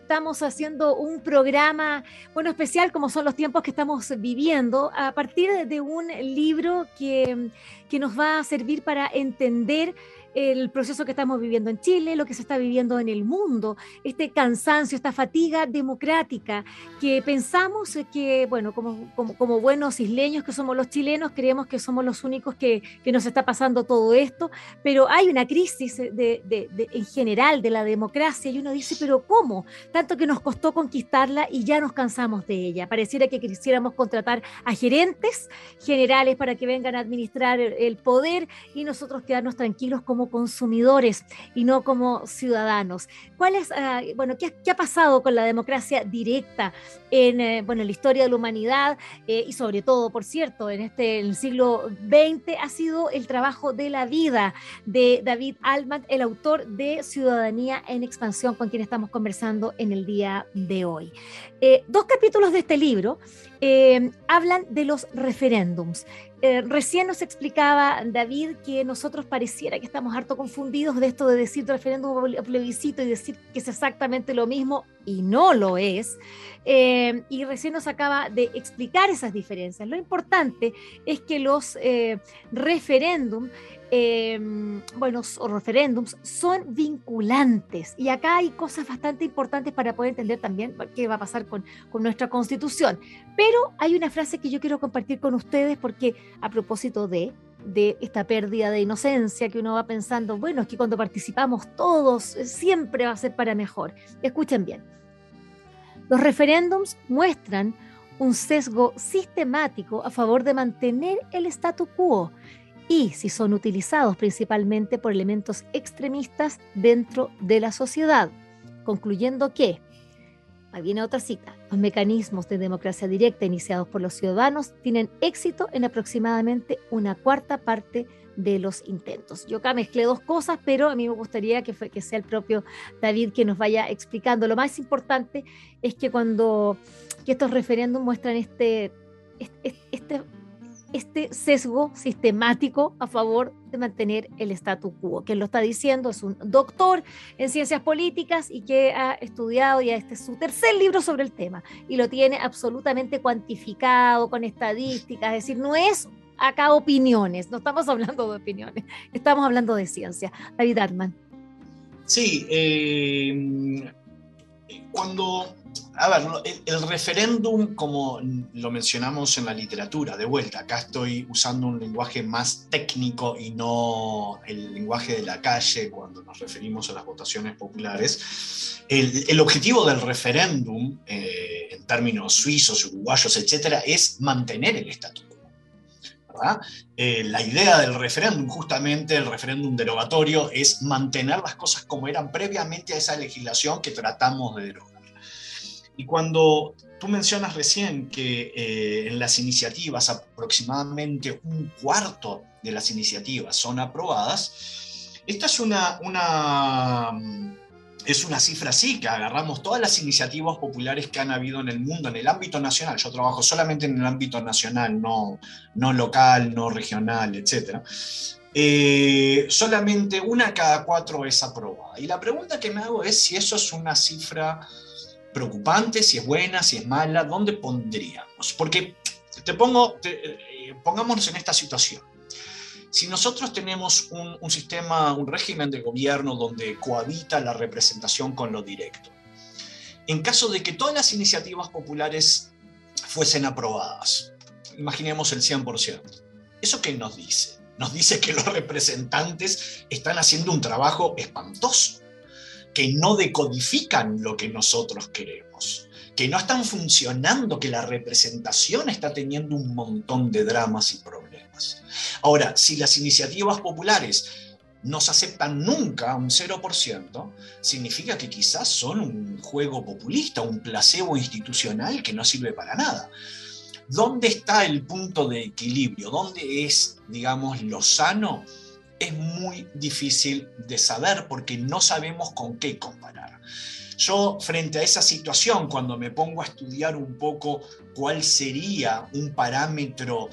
Estamos haciendo un programa, bueno, especial, como son los tiempos que estamos viviendo, a partir de un libro que, que nos va a servir para entender el proceso que estamos viviendo en Chile, lo que se está viviendo en el mundo, este cansancio, esta fatiga democrática, que pensamos que, bueno, como, como, como buenos isleños que somos los chilenos, creemos que somos los únicos que, que nos está pasando todo esto, pero hay una crisis de, de, de, en general de la democracia, y uno dice, pero ¿cómo? Tanto que nos costó conquistarla y ya nos cansamos de ella. Pareciera que quisiéramos contratar a gerentes generales para que vengan a administrar el poder y nosotros quedarnos tranquilos como consumidores y no como ciudadanos. ¿Cuál es, uh, bueno, ¿qué, qué ha pasado con la democracia directa en, eh, bueno, en la historia de la humanidad eh, y sobre todo, por cierto, en este en el siglo veinte ha sido el trabajo de la vida de David Altman, el autor de Ciudadanía en Expansión, con quien estamos conversando en el día de hoy. Eh, dos capítulos de este libro eh, hablan de los referéndums. Eh, recién nos explicaba David que nosotros pareciera que estamos harto confundidos de esto de decir referéndum o plebiscito y decir que es exactamente lo mismo, y no lo es. Eh, y recién nos acaba de explicar esas diferencias. Lo importante es que los eh, referéndum Eh, bueno, o referéndums son vinculantes, y acá hay cosas bastante importantes para poder entender también qué va a pasar con, con nuestra Constitución. Pero hay una frase que yo quiero compartir con ustedes, porque a propósito de, de esta pérdida de inocencia que uno va pensando, bueno, es que cuando participamos todos siempre va a ser para mejor. Escuchen bien. Los referéndums muestran un sesgo sistemático a favor de mantener el statu quo, y si son utilizados principalmente por elementos extremistas dentro de la sociedad, concluyendo que, ahí viene otra cita, los mecanismos de democracia directa iniciados por los ciudadanos tienen éxito en aproximadamente una cuarta parte de los intentos. Yo acá mezclé dos cosas, pero a mí me gustaría que, fue, que sea el propio David que nos vaya explicando. Lo más importante es que cuando que estos referéndums muestran este... este, este este sesgo sistemático a favor de mantener el statu quo. Quien lo está diciendo es un doctor en ciencias políticas y que ha estudiado ya este su tercer libro sobre el tema, y lo tiene absolutamente cuantificado con estadísticas. Es decir, no es acá opiniones, no estamos hablando de opiniones, estamos hablando de ciencia. David Altman. Sí, eh, cuando... A ver, el, el referéndum, como lo mencionamos en la literatura, de vuelta, acá estoy usando un lenguaje más técnico y no el lenguaje de la calle cuando nos referimos a las votaciones populares. El, el objetivo del referéndum, eh, en términos suizos, uruguayos, etcétera, es mantener el statu quo. Eh, la idea del referéndum, justamente el referéndum derogatorio, es mantener las cosas como eran previamente a esa legislación que tratamos de derogar. Y cuando tú mencionas recién que eh, en las iniciativas aproximadamente un cuarto de las iniciativas son aprobadas, esta es una, una, es una cifra así, que agarramos todas las iniciativas populares que han habido en el mundo, en el ámbito nacional. Yo trabajo solamente en el ámbito nacional, no, no local, no regional, etcétera. Eh, solamente una cada cuatro es aprobada. Y la pregunta que me hago es si eso es una cifra preocupante, si es buena, si es mala, ¿dónde pondríamos? Porque te pongo, te, eh, pongámonos en esta situación. Si nosotros tenemos un, un sistema, un régimen de gobierno donde cohabita la representación con lo directo, en caso de que todas las iniciativas populares fuesen aprobadas, imaginemos el cien por ciento, ¿eso qué nos dice? Nos dice que los representantes están haciendo un trabajo espantoso, que no decodifican lo que nosotros queremos, que no están funcionando, que la representación está teniendo un montón de dramas y problemas. Ahora, si las iniciativas populares no se aceptan nunca, un cero por ciento, significa que quizás son un juego populista, un placebo institucional que no sirve para nada. ¿Dónde está el punto de equilibrio? ¿Dónde es, digamos, lo sano? Es muy difícil de saber porque no sabemos con qué comparar. Yo, frente a esa situación, cuando me pongo a estudiar un poco cuál sería un parámetro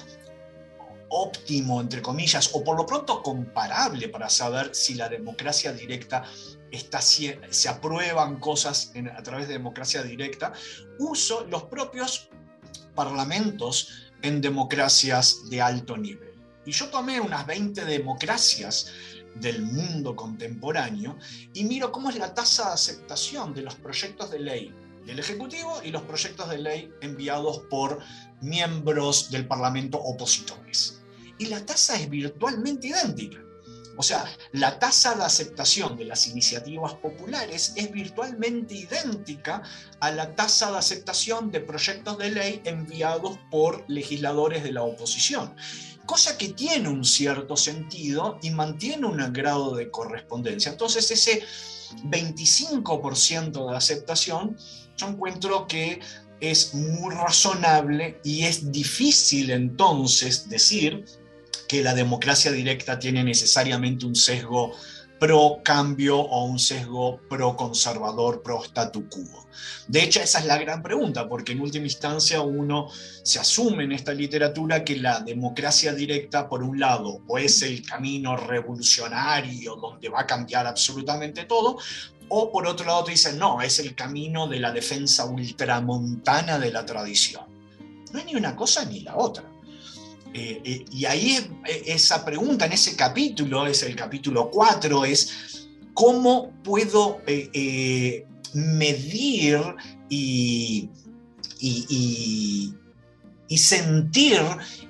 óptimo, entre comillas, o por lo pronto comparable para saber si la democracia directa está, se aprueban cosas en, a través de democracia directa, uso los propios parlamentos en democracias de alto nivel. Y yo tomé unas veinte democracias del mundo contemporáneo y miro cómo es la tasa de aceptación de los proyectos de ley del Ejecutivo y los proyectos de ley enviados por miembros del Parlamento opositores. Y la tasa es virtualmente idéntica. O sea, la tasa de aceptación de las iniciativas populares es virtualmente idéntica a la tasa de aceptación de proyectos de ley enviados por legisladores de la oposición. Cosa que tiene un cierto sentido y mantiene un grado de correspondencia. Entonces, ese veinticinco por ciento de aceptación, yo encuentro que es muy razonable y es difícil entonces decir que la democracia directa tiene necesariamente un sesgo pro cambio o un sesgo pro conservador, pro statu quo. De hecho, esa es la gran pregunta, porque en última instancia uno se asume en esta literatura que la democracia directa, por un lado, o es el camino revolucionario donde va a cambiar absolutamente todo, o por otro lado te dicen, no, es el camino de la defensa ultramontana de la tradición. No es ni una cosa ni la otra. Eh, eh, y ahí esa pregunta, en ese capítulo, es el capítulo cuatro, es cómo puedo eh, eh, medir y, y, y, y sentir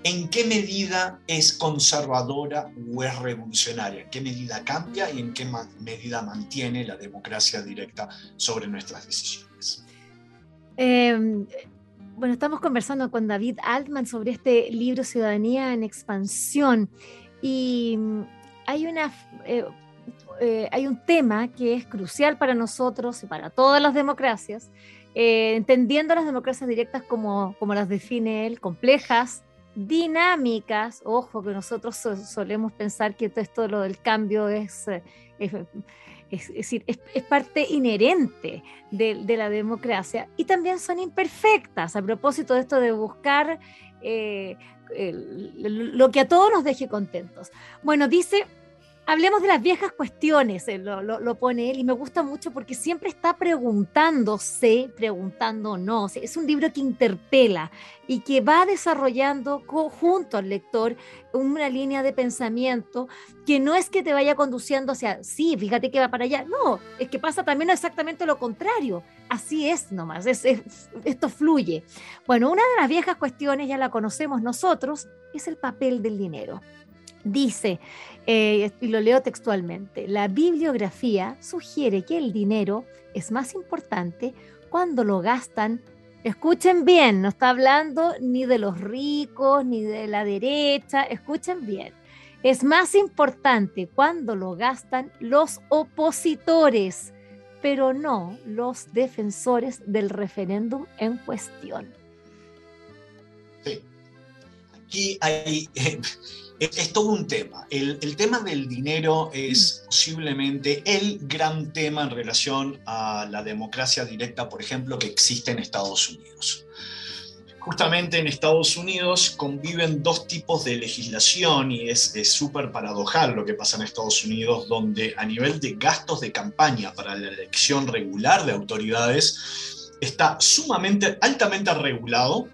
en qué medida es conservadora o es revolucionaria, en qué medida cambia y en qué ma- medida mantiene la democracia directa sobre nuestras decisiones. Eh... Bueno, estamos conversando con David Altman sobre este libro Ciudadanía en Expansión, y hay, una, eh, eh, hay un tema que es crucial para nosotros y para todas las democracias, eh, entendiendo las democracias directas como, como las define él, complejas, dinámicas. Ojo, que nosotros solemos pensar que todo esto lo del cambio es... es Es decir, es, es parte inherente de, de la democracia, y también son imperfectas, a propósito de esto de buscar eh, el, lo que a todos nos deje contentos. Bueno, dice, hablemos de las viejas cuestiones, eh, lo, lo, lo pone él, y me gusta mucho porque siempre está preguntándose, preguntándonos. Es un libro que interpela y que va desarrollando co- junto al lector una línea de pensamiento que no es que te vaya conduciendo hacia, sí, fíjate que va para allá, no, es que pasa también exactamente lo contrario, así es nomás, es, es, esto fluye. Bueno, una de las viejas cuestiones, ya la conocemos nosotros, es el papel del dinero. Dice, eh, y lo leo textualmente, la bibliografía sugiere que el dinero es más importante cuando lo gastan, escuchen bien, no está hablando ni de los ricos, ni de la derecha, escuchen bien, es más importante cuando lo gastan los opositores, pero no los defensores del referéndum en cuestión. Sí, aquí hay... Eh. Es todo un tema. El, el tema del dinero es posiblemente el gran tema en relación a la democracia directa, por ejemplo, que existe en Estados Unidos. Justamente en Estados Unidos conviven dos tipos de legislación, y es súper paradojal lo que pasa en Estados Unidos, donde a nivel de gastos de campaña para la elección regular de autoridades está sumamente, altamente regulado.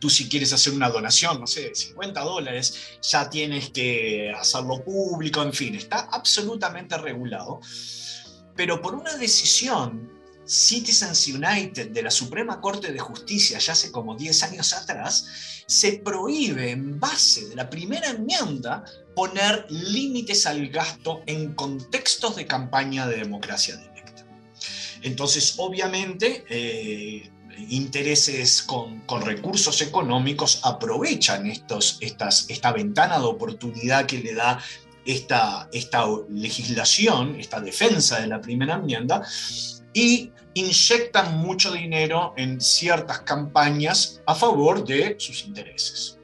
Tú, si quieres hacer una donación, no sé, cincuenta dólares, ya tienes que hacerlo público, en fin, está absolutamente regulado. Pero por una decisión, Citizens United, de la Suprema Corte de Justicia, ya hace como diez años atrás, se prohíbe en base de la primera enmienda poner límites al gasto en contextos de campaña de democracia directa. Entonces, obviamente... Eh, intereses con, con recursos económicos aprovechan estos, estas, esta ventana de oportunidad que le da esta, esta legislación, esta defensa de la primera enmienda, y inyectan mucho dinero en ciertas campañas a favor de sus intereses.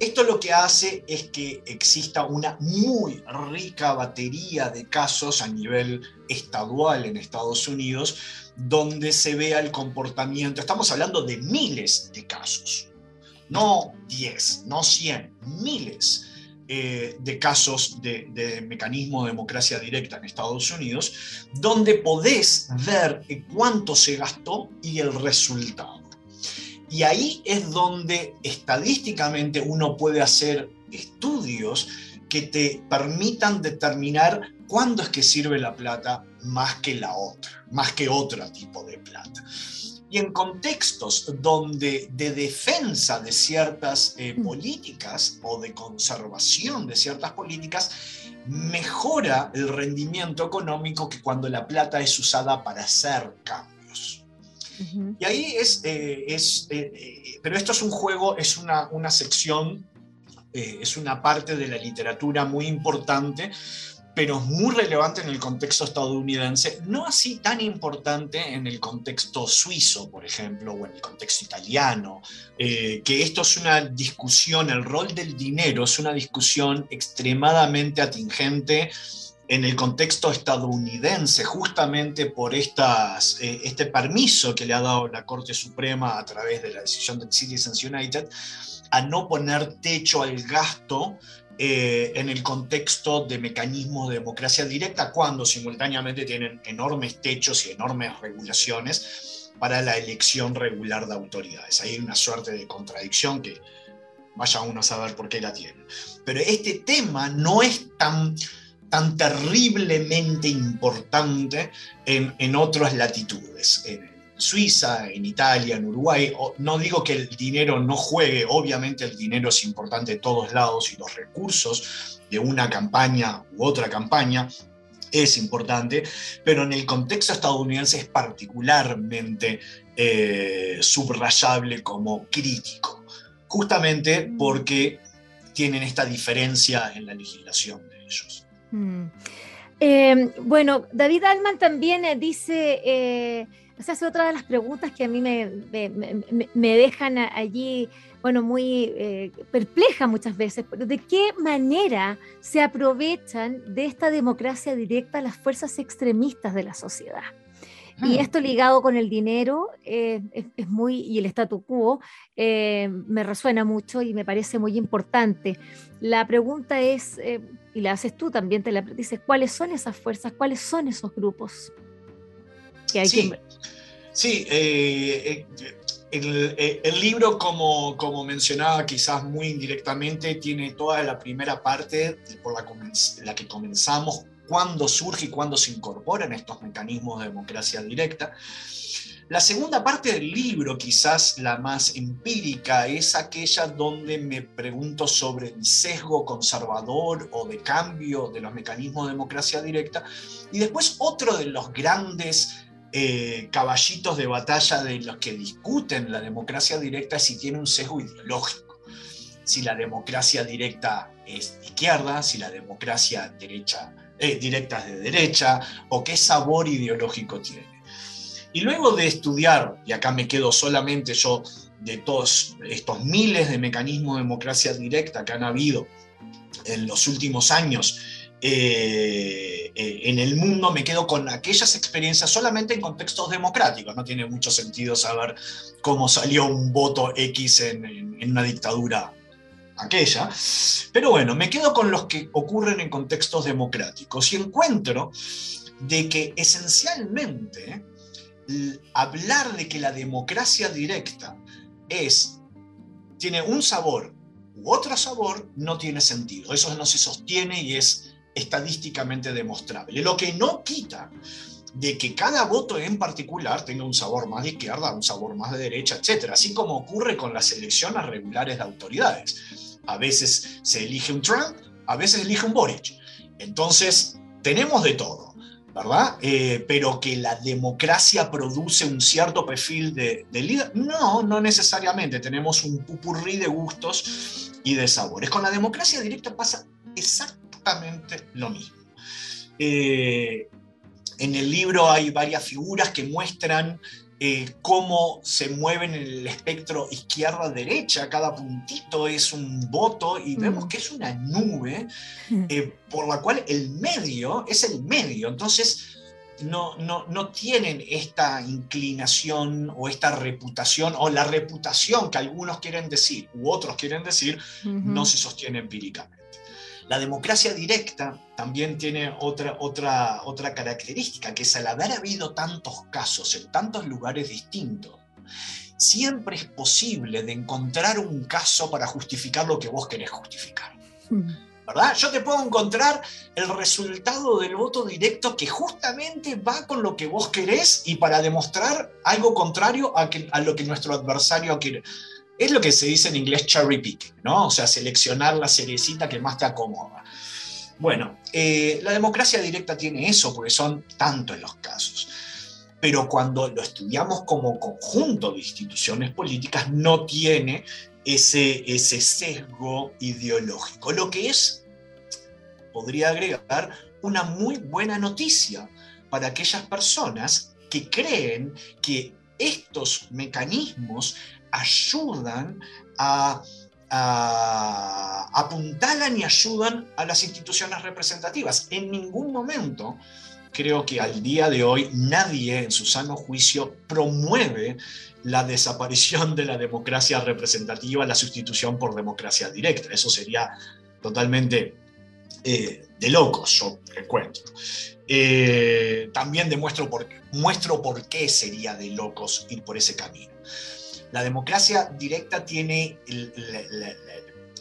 Esto lo que hace es que exista una muy rica batería de casos a nivel estadual en Estados Unidos, donde se vea el comportamiento. Estamos hablando de miles de casos, no diez, no cien, miles eh, de casos de, de mecanismo de democracia directa en Estados Unidos, donde podés ver cuánto se gastó y el resultado. Y ahí es donde estadísticamente uno puede hacer estudios que te permitan determinar cuándo es que sirve la plata más que la otra, más que otro tipo de plata. Y en contextos donde de defensa de ciertas eh, políticas o de conservación de ciertas políticas, mejora el rendimiento económico que cuando la plata es usada para hacer cambios. Y ahí es, eh, es eh, pero esto es un juego, es una, una sección, eh, es una parte de la literatura muy importante, pero muy relevante en el contexto estadounidense, no así tan importante en el contexto suizo, por ejemplo, o en el contexto italiano, eh, que esto es una discusión, el rol del dinero es una discusión extremadamente atingente en el contexto estadounidense, justamente por estas, eh, este permiso que le ha dado la Corte Suprema a través de la decisión de Citizens United, a no poner techo al gasto eh, en el contexto de mecanismos de democracia directa, cuando simultáneamente tienen enormes techos y enormes regulaciones para la elección regular de autoridades. Hay una suerte de contradicción que vaya uno a saber por qué la tienen. Pero este tema no es tan... tan terriblemente importante en, en otras latitudes, en Suiza, en Italia, en Uruguay. No digo que el dinero no juegue, obviamente el dinero es importante en todos lados y los recursos de una campaña u otra campaña es importante, pero en el contexto estadounidense es particularmente eh, subrayable como crítico, justamente porque tienen esta diferencia en la legislación de ellos. Mm. Eh, bueno, David Altman también eh, dice, eh, o sea, es otra de las preguntas que a mí me, me, me, me dejan allí, bueno, muy eh, perpleja muchas veces. ¿De qué manera se aprovechan de esta democracia directa las fuerzas extremistas de la sociedad? Y esto ligado con el dinero eh, es, es muy, y el statu quo eh, me resuena mucho y me parece muy importante. La pregunta es, eh, y la haces tú también, te la dices, ¿cuáles son esas fuerzas? ¿Cuáles son esos grupos que hay sí, que... Sí, eh, eh, el, el libro, como, como mencionaba quizás muy indirectamente, tiene toda la primera parte por la, la que comenzamos, cuándo surge y cuándo se incorporan estos mecanismos de democracia directa. La segunda parte del libro, quizás la más empírica, es aquella donde me pregunto sobre el sesgo conservador o de cambio de los mecanismos de democracia directa. Y después otro de los grandes eh, caballitos de batalla de los que discuten la democracia directa es si tiene un sesgo ideológico. Si la democracia directa es izquierda, si la democracia derecha Eh, directas de derecha, o qué sabor ideológico tiene. Y luego de estudiar, y acá me quedo solamente yo, de todos estos miles de mecanismos de democracia directa que han habido en los últimos años eh, eh, en el mundo, me quedo con aquellas experiencias solamente en contextos democráticos. No tiene mucho sentido saber cómo salió un voto X en, en, en una dictadura aquella, pero bueno, me quedo con los que ocurren en contextos democráticos y encuentro de que esencialmente hablar de que la democracia directa es, tiene un sabor u otro sabor no tiene sentido, eso no se sostiene y es estadísticamente demostrable, lo que no quita de que cada voto en particular tenga un sabor más de izquierda, un sabor más de derecha, etcétera. Así como ocurre con las elecciones regulares de autoridades. A veces se elige un Trump, a veces se elige un Boric. Entonces, tenemos de todo, ¿verdad? Eh, pero que la democracia produce un cierto perfil de, de líder, no, no necesariamente. Tenemos un popurrí de gustos y de sabores. Con la democracia directa pasa exactamente lo mismo. Eh, En el libro hay varias figuras que muestran eh, cómo se mueven en el espectro izquierda-derecha. Cada puntito es un voto y vemos que es una nube eh, por la cual el medio es el medio. Entonces no, no, no tienen esta inclinación o esta reputación o la reputación que algunos quieren decir u otros quieren decir, uh-huh. no se sostiene empíricamente. La democracia directa también tiene otra, otra, otra característica, que es al haber habido tantos casos en tantos lugares distintos, siempre es posible de encontrar un caso para justificar lo que vos querés justificar. ¿Verdad? Yo te puedo encontrar el resultado del voto directo que justamente va con lo que vos querés y para demostrar algo contrario a, que, a lo que nuestro adversario quiere. Es lo que se dice en inglés cherry picking, ¿no? O sea, seleccionar la cerecita que más te acomoda. Bueno, eh, la democracia directa tiene eso, porque son tantos los casos. Pero cuando lo estudiamos como conjunto de instituciones políticas, no tiene ese, ese sesgo ideológico. Lo que es, podría agregar, una muy buena noticia para aquellas personas que creen que estos mecanismos ayudan a, a, apuntalan y ayudan a las instituciones representativas. En ningún momento, creo que al día de hoy, nadie en su sano juicio promueve la desaparición de la democracia representativa, la sustitución por democracia directa. Eso sería totalmente eh, de locos, yo encuentro. Eh, también demuestro por, muestro por qué sería de locos ir por ese camino. La democracia directa tiene el, la, la,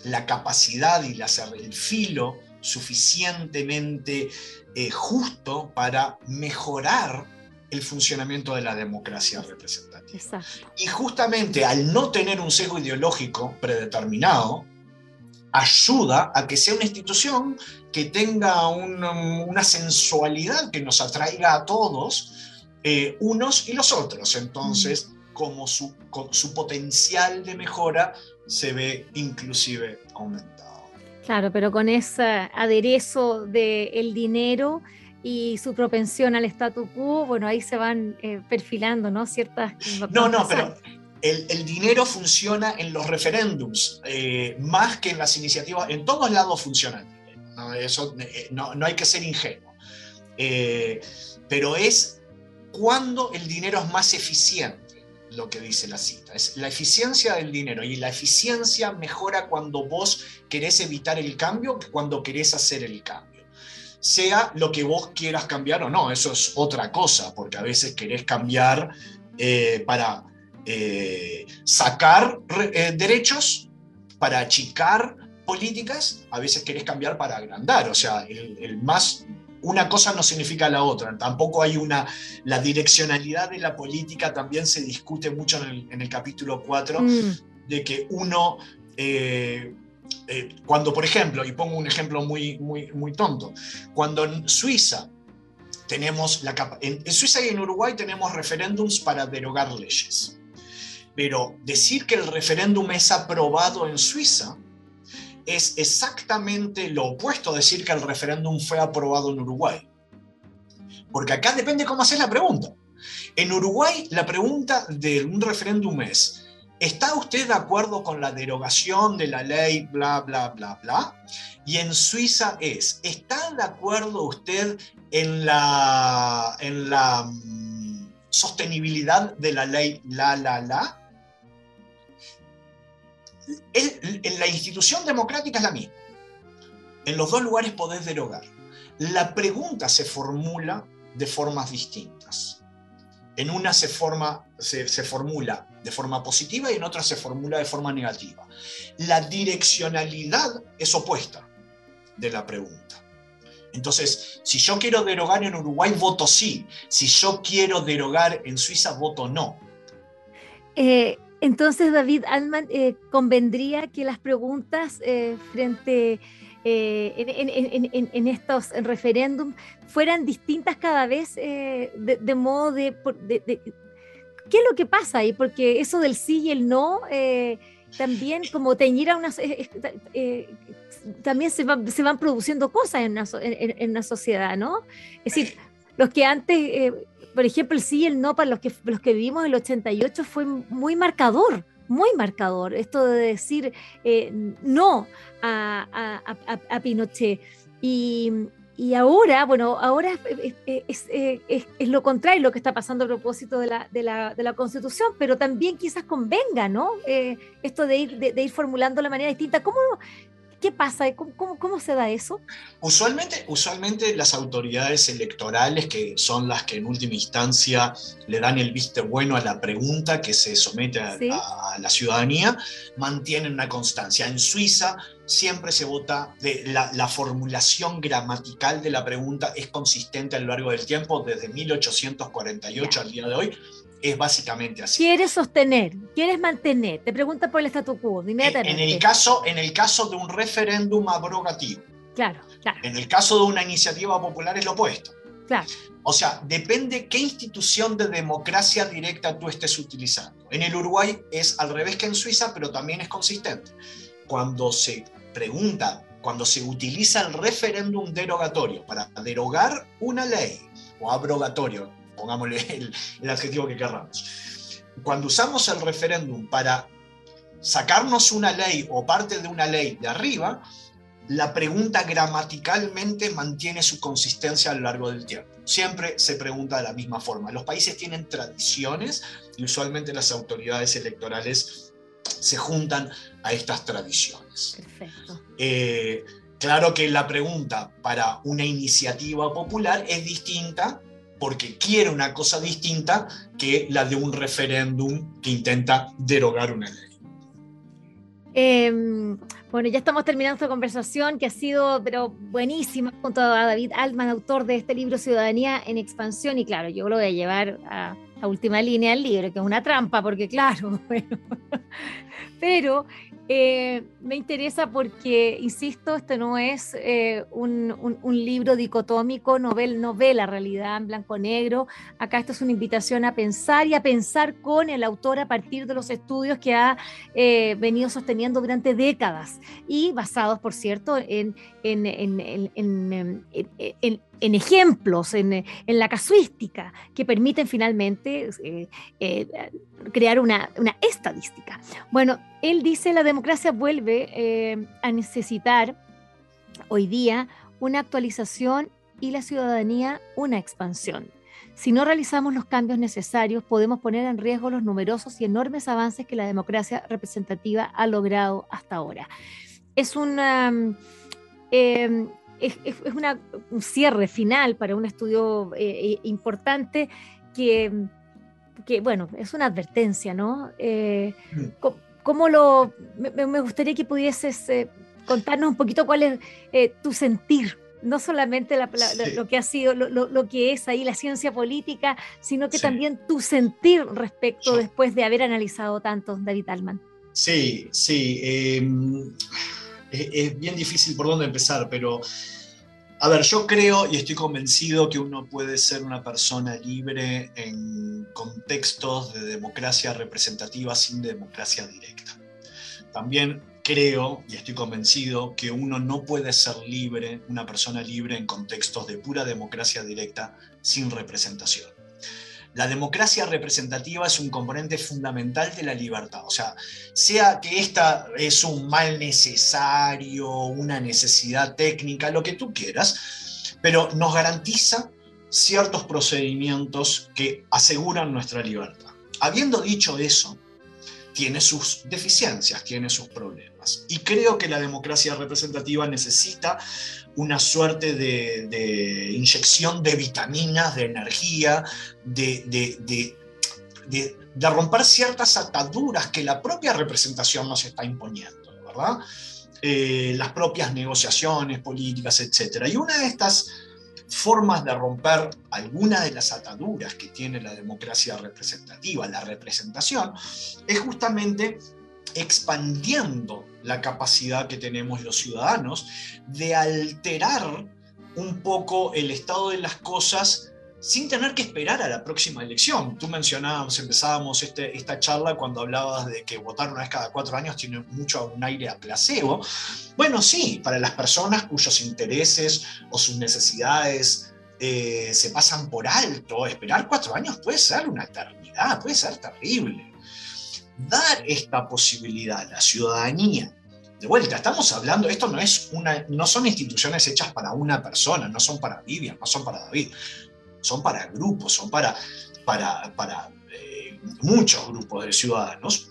la capacidad y la, el filo suficientemente eh, justo para mejorar el funcionamiento de la democracia representativa. Exacto. Y justamente al no tener un sesgo ideológico predeterminado, ayuda a que sea una institución que tenga un, una sensualidad que nos atraiga a todos, eh, unos y los otros. Entonces, mm. como su, con su potencial de mejora se ve inclusive aumentado. Claro, pero con ese aderezo del dinero y su propensión al statu quo, bueno, ahí se van eh, perfilando, ¿no? Ciertas... No, no, pero el, el dinero funciona en los referéndums, eh, más que en las iniciativas, en todos lados funciona el dinero, ¿no? Eso, eh, no, no hay que ser ingenuo. Eh, pero es cuando el dinero es más eficiente, lo que dice la cita, es la eficiencia del dinero, y la eficiencia mejora cuando vos querés evitar el cambio que cuando querés hacer el cambio. Sea lo que vos quieras cambiar o no, eso es otra cosa, porque a veces querés cambiar eh, para eh, sacar eh, derechos, para achicar políticas, a veces querés cambiar para agrandar, o sea, el, el más... Una cosa no significa la otra, tampoco hay una... La direccionalidad de la política también se discute mucho en el, en el capítulo cuatro, mm. de que uno, eh, eh, cuando por ejemplo, y pongo un ejemplo muy, muy, muy tonto, cuando en Suiza tenemos, la, en, en Suiza y en Uruguay tenemos referéndums para derogar leyes, pero decir que el referéndum es aprobado en Suiza es exactamente lo opuesto a decir que el referéndum fue aprobado en Uruguay. Porque acá depende cómo haces la pregunta. En Uruguay la pregunta de un referéndum es: ¿está usted de acuerdo con la derogación de la ley bla bla bla bla? Y en Suiza es: ¿está de acuerdo usted en la, en la mm, sostenibilidad de la ley la la la? La institución democrática es la misma. En los dos lugares podés derogar. La pregunta se formula de formas distintas. En una se, forma, se, se formula de forma positiva y en otra se formula de forma negativa. La direccionalidad es opuesta de la pregunta. Entonces, si yo quiero derogar en Uruguay, voto sí. Si yo quiero derogar en Suiza, voto no. Eh... Entonces, David Altman, eh, ¿convendría que las preguntas eh, frente eh, en, en, en, en estos referéndums fueran distintas cada vez eh, de, de modo de, de, de... ¿Qué es lo que pasa ahí? Porque eso del sí y el no eh, también como teñir a unas... Eh, eh, también se, va, se van produciendo cosas en una, en, en una sociedad, ¿no? Es decir, los que antes... Eh, Por ejemplo, el sí y el no para los que, los que vivimos el ochenta y ocho fue muy marcador, muy marcador. Esto de decir eh, no a, a, a, a Pinochet. Y, y ahora, bueno, ahora es, es, es, es, es lo contrario lo que está pasando a propósito de la, de la, de la Constitución, pero también quizás convenga, ¿no? Eh, esto de ir, de, de ir formulando de manera distinta. ¿Cómo...? ¿Qué pasa? ¿Cómo, cómo, cómo se da eso? Usualmente, usualmente las autoridades electorales, que son las que en última instancia le dan el visto bueno a la pregunta que se somete a, ¿sí? a, a la ciudadanía, mantienen una constancia. En Suiza siempre se vota, de la, la formulación gramatical de la pregunta es consistente a lo largo del tiempo, desde mil ochocientos cuarenta y ocho ya. al día de hoy. Es básicamente así. Quieres sostener, quieres mantener. Te pregunta por el statu quo, inmediatamente. En el caso, en el caso de un referéndum abrogativo. Claro, claro. En el caso de una iniciativa popular es lo opuesto. Claro. O sea, depende qué institución de democracia directa tú estés utilizando. En el Uruguay es al revés que en Suiza, pero también es consistente. Cuando se pregunta, cuando se utiliza el referéndum derogatorio para derogar una ley o abrogatorio, pongámosle el, el adjetivo que querramos. Cuando usamos el referéndum para sacarnos una ley o parte de una ley de arriba, la pregunta gramaticalmente mantiene su consistencia a lo largo del tiempo. Siempre se pregunta de la misma forma. Los países tienen tradiciones y usualmente las autoridades electorales se juntan a estas tradiciones. Perfecto. Eh, claro que la pregunta para una iniciativa popular es distinta porque quiere una cosa distinta que la de un referéndum que intenta derogar una ley. Eh, bueno, ya estamos terminando esta conversación que ha sido pero buenísima junto a David Altman, autor de este libro Ciudadanía en Expansión, y claro, yo lo voy a llevar a la última línea del libro, que es una trampa porque claro, bueno, pero eh, me interesa porque, insisto, esto no es eh, un, un, un libro dicotómico, novel, novela, realidad en blanco negro. Acá esto es una invitación a pensar y a pensar con el autor a partir de los estudios que ha eh, venido sosteniendo durante décadas y basados, por cierto, en, en, en, en, en, en, en en ejemplos, en, en la casuística, que permiten finalmente eh, eh, crear una, una estadística. Bueno, él dice, la democracia vuelve eh, a necesitar hoy día una actualización y la ciudadanía una expansión. Si no realizamos los cambios necesarios, podemos poner en riesgo los numerosos y enormes avances que la democracia representativa ha logrado hasta ahora. Es una... Eh, Es, es una, un cierre final para un estudio eh, importante que, que, bueno, es una advertencia, ¿no? Eh, ¿cómo, cómo lo, me, me gustaría que pudieses eh, contarnos un poquito cuál es eh, tu sentir, no solamente la, la, sí. lo que ha sido, lo, lo, lo que es ahí la ciencia política, sino que sí. también tu sentir respecto sí. después de haber analizado tanto, David Altman. Sí, sí. Eh... Es bien difícil por dónde empezar, pero a ver, yo creo y estoy convencido que uno puede ser una persona libre en contextos de democracia representativa sin democracia directa. También creo y estoy convencido que uno no puede ser libre, una persona libre en contextos de pura democracia directa sin representación. La democracia representativa es un componente fundamental de la libertad, o sea, sea que esta es un mal necesario, una necesidad técnica, lo que tú quieras, pero nos garantiza ciertos procedimientos que aseguran nuestra libertad. Habiendo dicho eso, tiene sus deficiencias, tiene sus problemas, y creo que la democracia representativa necesita una suerte de, de inyección de vitaminas, de energía, de, de, de, de, de romper ciertas ataduras que la propia representación nos está imponiendo, ¿verdad? Eh, las propias negociaciones políticas, etcétera. Y una de estas formas de romper alguna de las ataduras que tiene la democracia representativa, la representación, es justamente expandiendo la capacidad que tenemos los ciudadanos de alterar un poco el estado de las cosas sin tener que esperar a la próxima elección. Tú mencionábamos, empezábamos este, esta charla cuando hablabas de que votar una vez cada cuatro años tiene mucho un aire a placebo. Bueno, sí, para las personas cuyos intereses o sus necesidades eh, se pasan por alto, esperar cuatro años puede ser una eternidad, puede ser terrible. Dar esta posibilidad a la ciudadanía. De vuelta, estamos hablando, esto no, es una, no son instituciones hechas para una persona, no son para Vivian, no son para David, son para grupos, son para, para, para eh, muchos grupos de ciudadanos,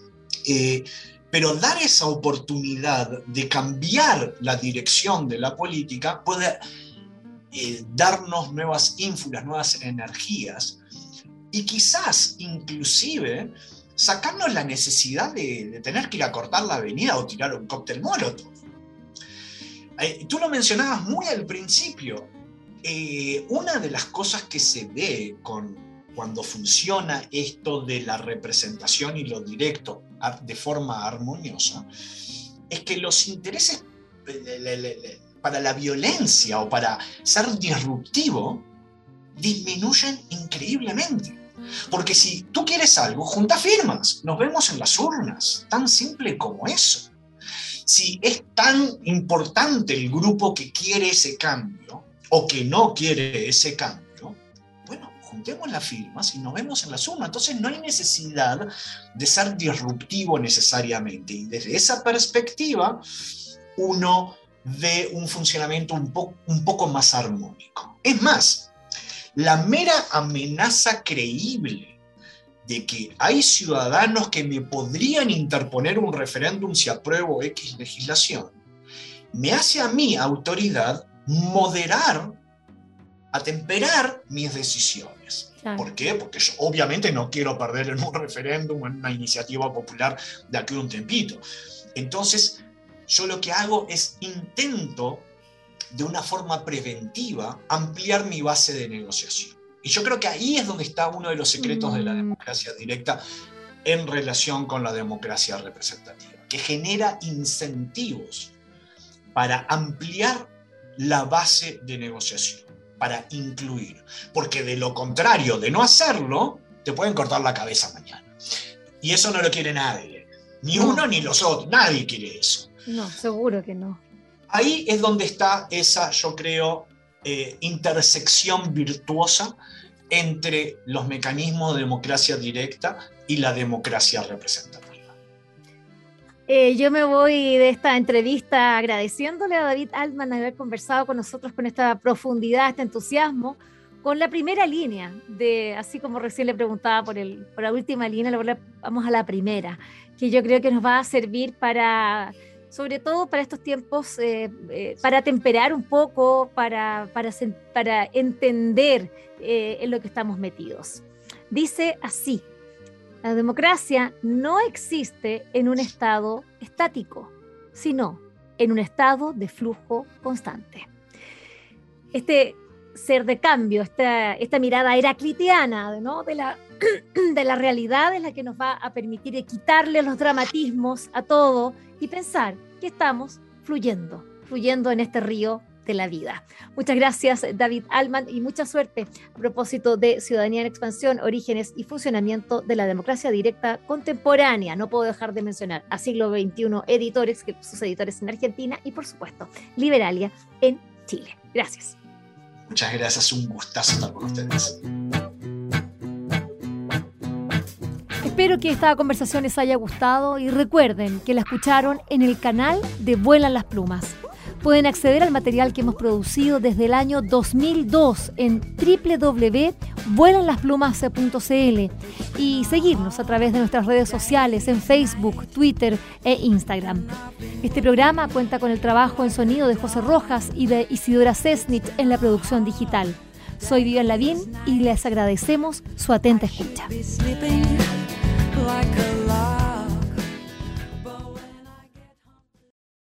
eh, pero dar esa oportunidad de cambiar la dirección de la política puede eh, darnos nuevas ínfulas, nuevas energías, y quizás inclusive sacarnos la necesidad de, de tener que ir a cortar la avenida o tirar un cóctel molotov. Eh, tú lo mencionabas muy al principio. Eh, una de las cosas que se ve con, cuando funciona esto de la representación y lo directo de forma armoniosa es que los intereses para la violencia o para ser disruptivo disminuyen increíblemente. Porque si tú quieres algo, junta firmas, nos vemos en las urnas, tan simple como eso. Si es tan importante el grupo que quiere ese cambio o que no quiere ese cambio, bueno, juntemos las firmas y nos vemos en la suma. Entonces no hay necesidad de ser disruptivo necesariamente. Y desde esa perspectiva uno ve un funcionamiento un, po- un poco más armónico. Es más, la mera amenaza creíble de que hay ciudadanos que me podrían interponer un referéndum si apruebo X legislación, me hace a mí, autoridad, moderar, atemperar mis decisiones. Claro. ¿Por qué? Porque yo obviamente no quiero perder en un referéndum, en una iniciativa popular de aquí a un tiempito. Entonces, yo lo que hago es intento, de una forma preventiva, ampliar mi base de negociación. Y yo creo que ahí es donde está uno de los secretos mm. de la democracia directa en relación con la democracia representativa, que genera incentivos para ampliar la base de negociación, para incluir. Porque de lo contrario, de no hacerlo, te pueden cortar la cabeza mañana. Y eso no lo quiere nadie, ni no. uno ni los otros, nadie quiere eso. No, seguro que no. Ahí es donde está esa, yo creo, eh, intersección virtuosa entre los mecanismos de democracia directa y la democracia representativa. Eh, yo me voy de esta entrevista agradeciéndole a David Altman haber conversado con nosotros con esta profundidad, este entusiasmo, con la primera línea, de, así como recién le preguntaba por, el, por la última línea, vamos a la primera, que yo creo que nos va a servir para, sobre todo para estos tiempos, eh, eh, para temperar un poco, para, para, para entender eh, en lo que estamos metidos. Dice así: la democracia no existe en un estado estático, sino en un estado de flujo constante. Este ser de cambio, esta, esta mirada heraclitiana, ¿no?, de, la, de la realidad es la que nos va a permitir quitarle los dramatismos a todo y pensar que estamos fluyendo, fluyendo en este río de la vida. Muchas gracias, David Altman, y mucha suerte a propósito de Ciudadanía en Expansión, Orígenes y Funcionamiento de la Democracia Directa Contemporánea. No puedo dejar de mencionar a Siglo veintiuno Editores, que sus editores en Argentina, y por supuesto, Liberalia en Chile. Gracias. Muchas gracias, un gustazo estar con ustedes. Espero que esta conversación les haya gustado y recuerden que la escucharon en el canal de Vuelan las Plumas. Pueden acceder al material que hemos producido desde el año dos mil dos en doble u doble u doble u punto vuelan las plumas punto c l y seguirnos a través de nuestras redes sociales en Facebook, Twitter e Instagram. Este programa cuenta con el trabajo en sonido de José Rojas y de Isidora Cesnich en la producción digital. Soy Vivian Lavini y les agradecemos su atenta escucha.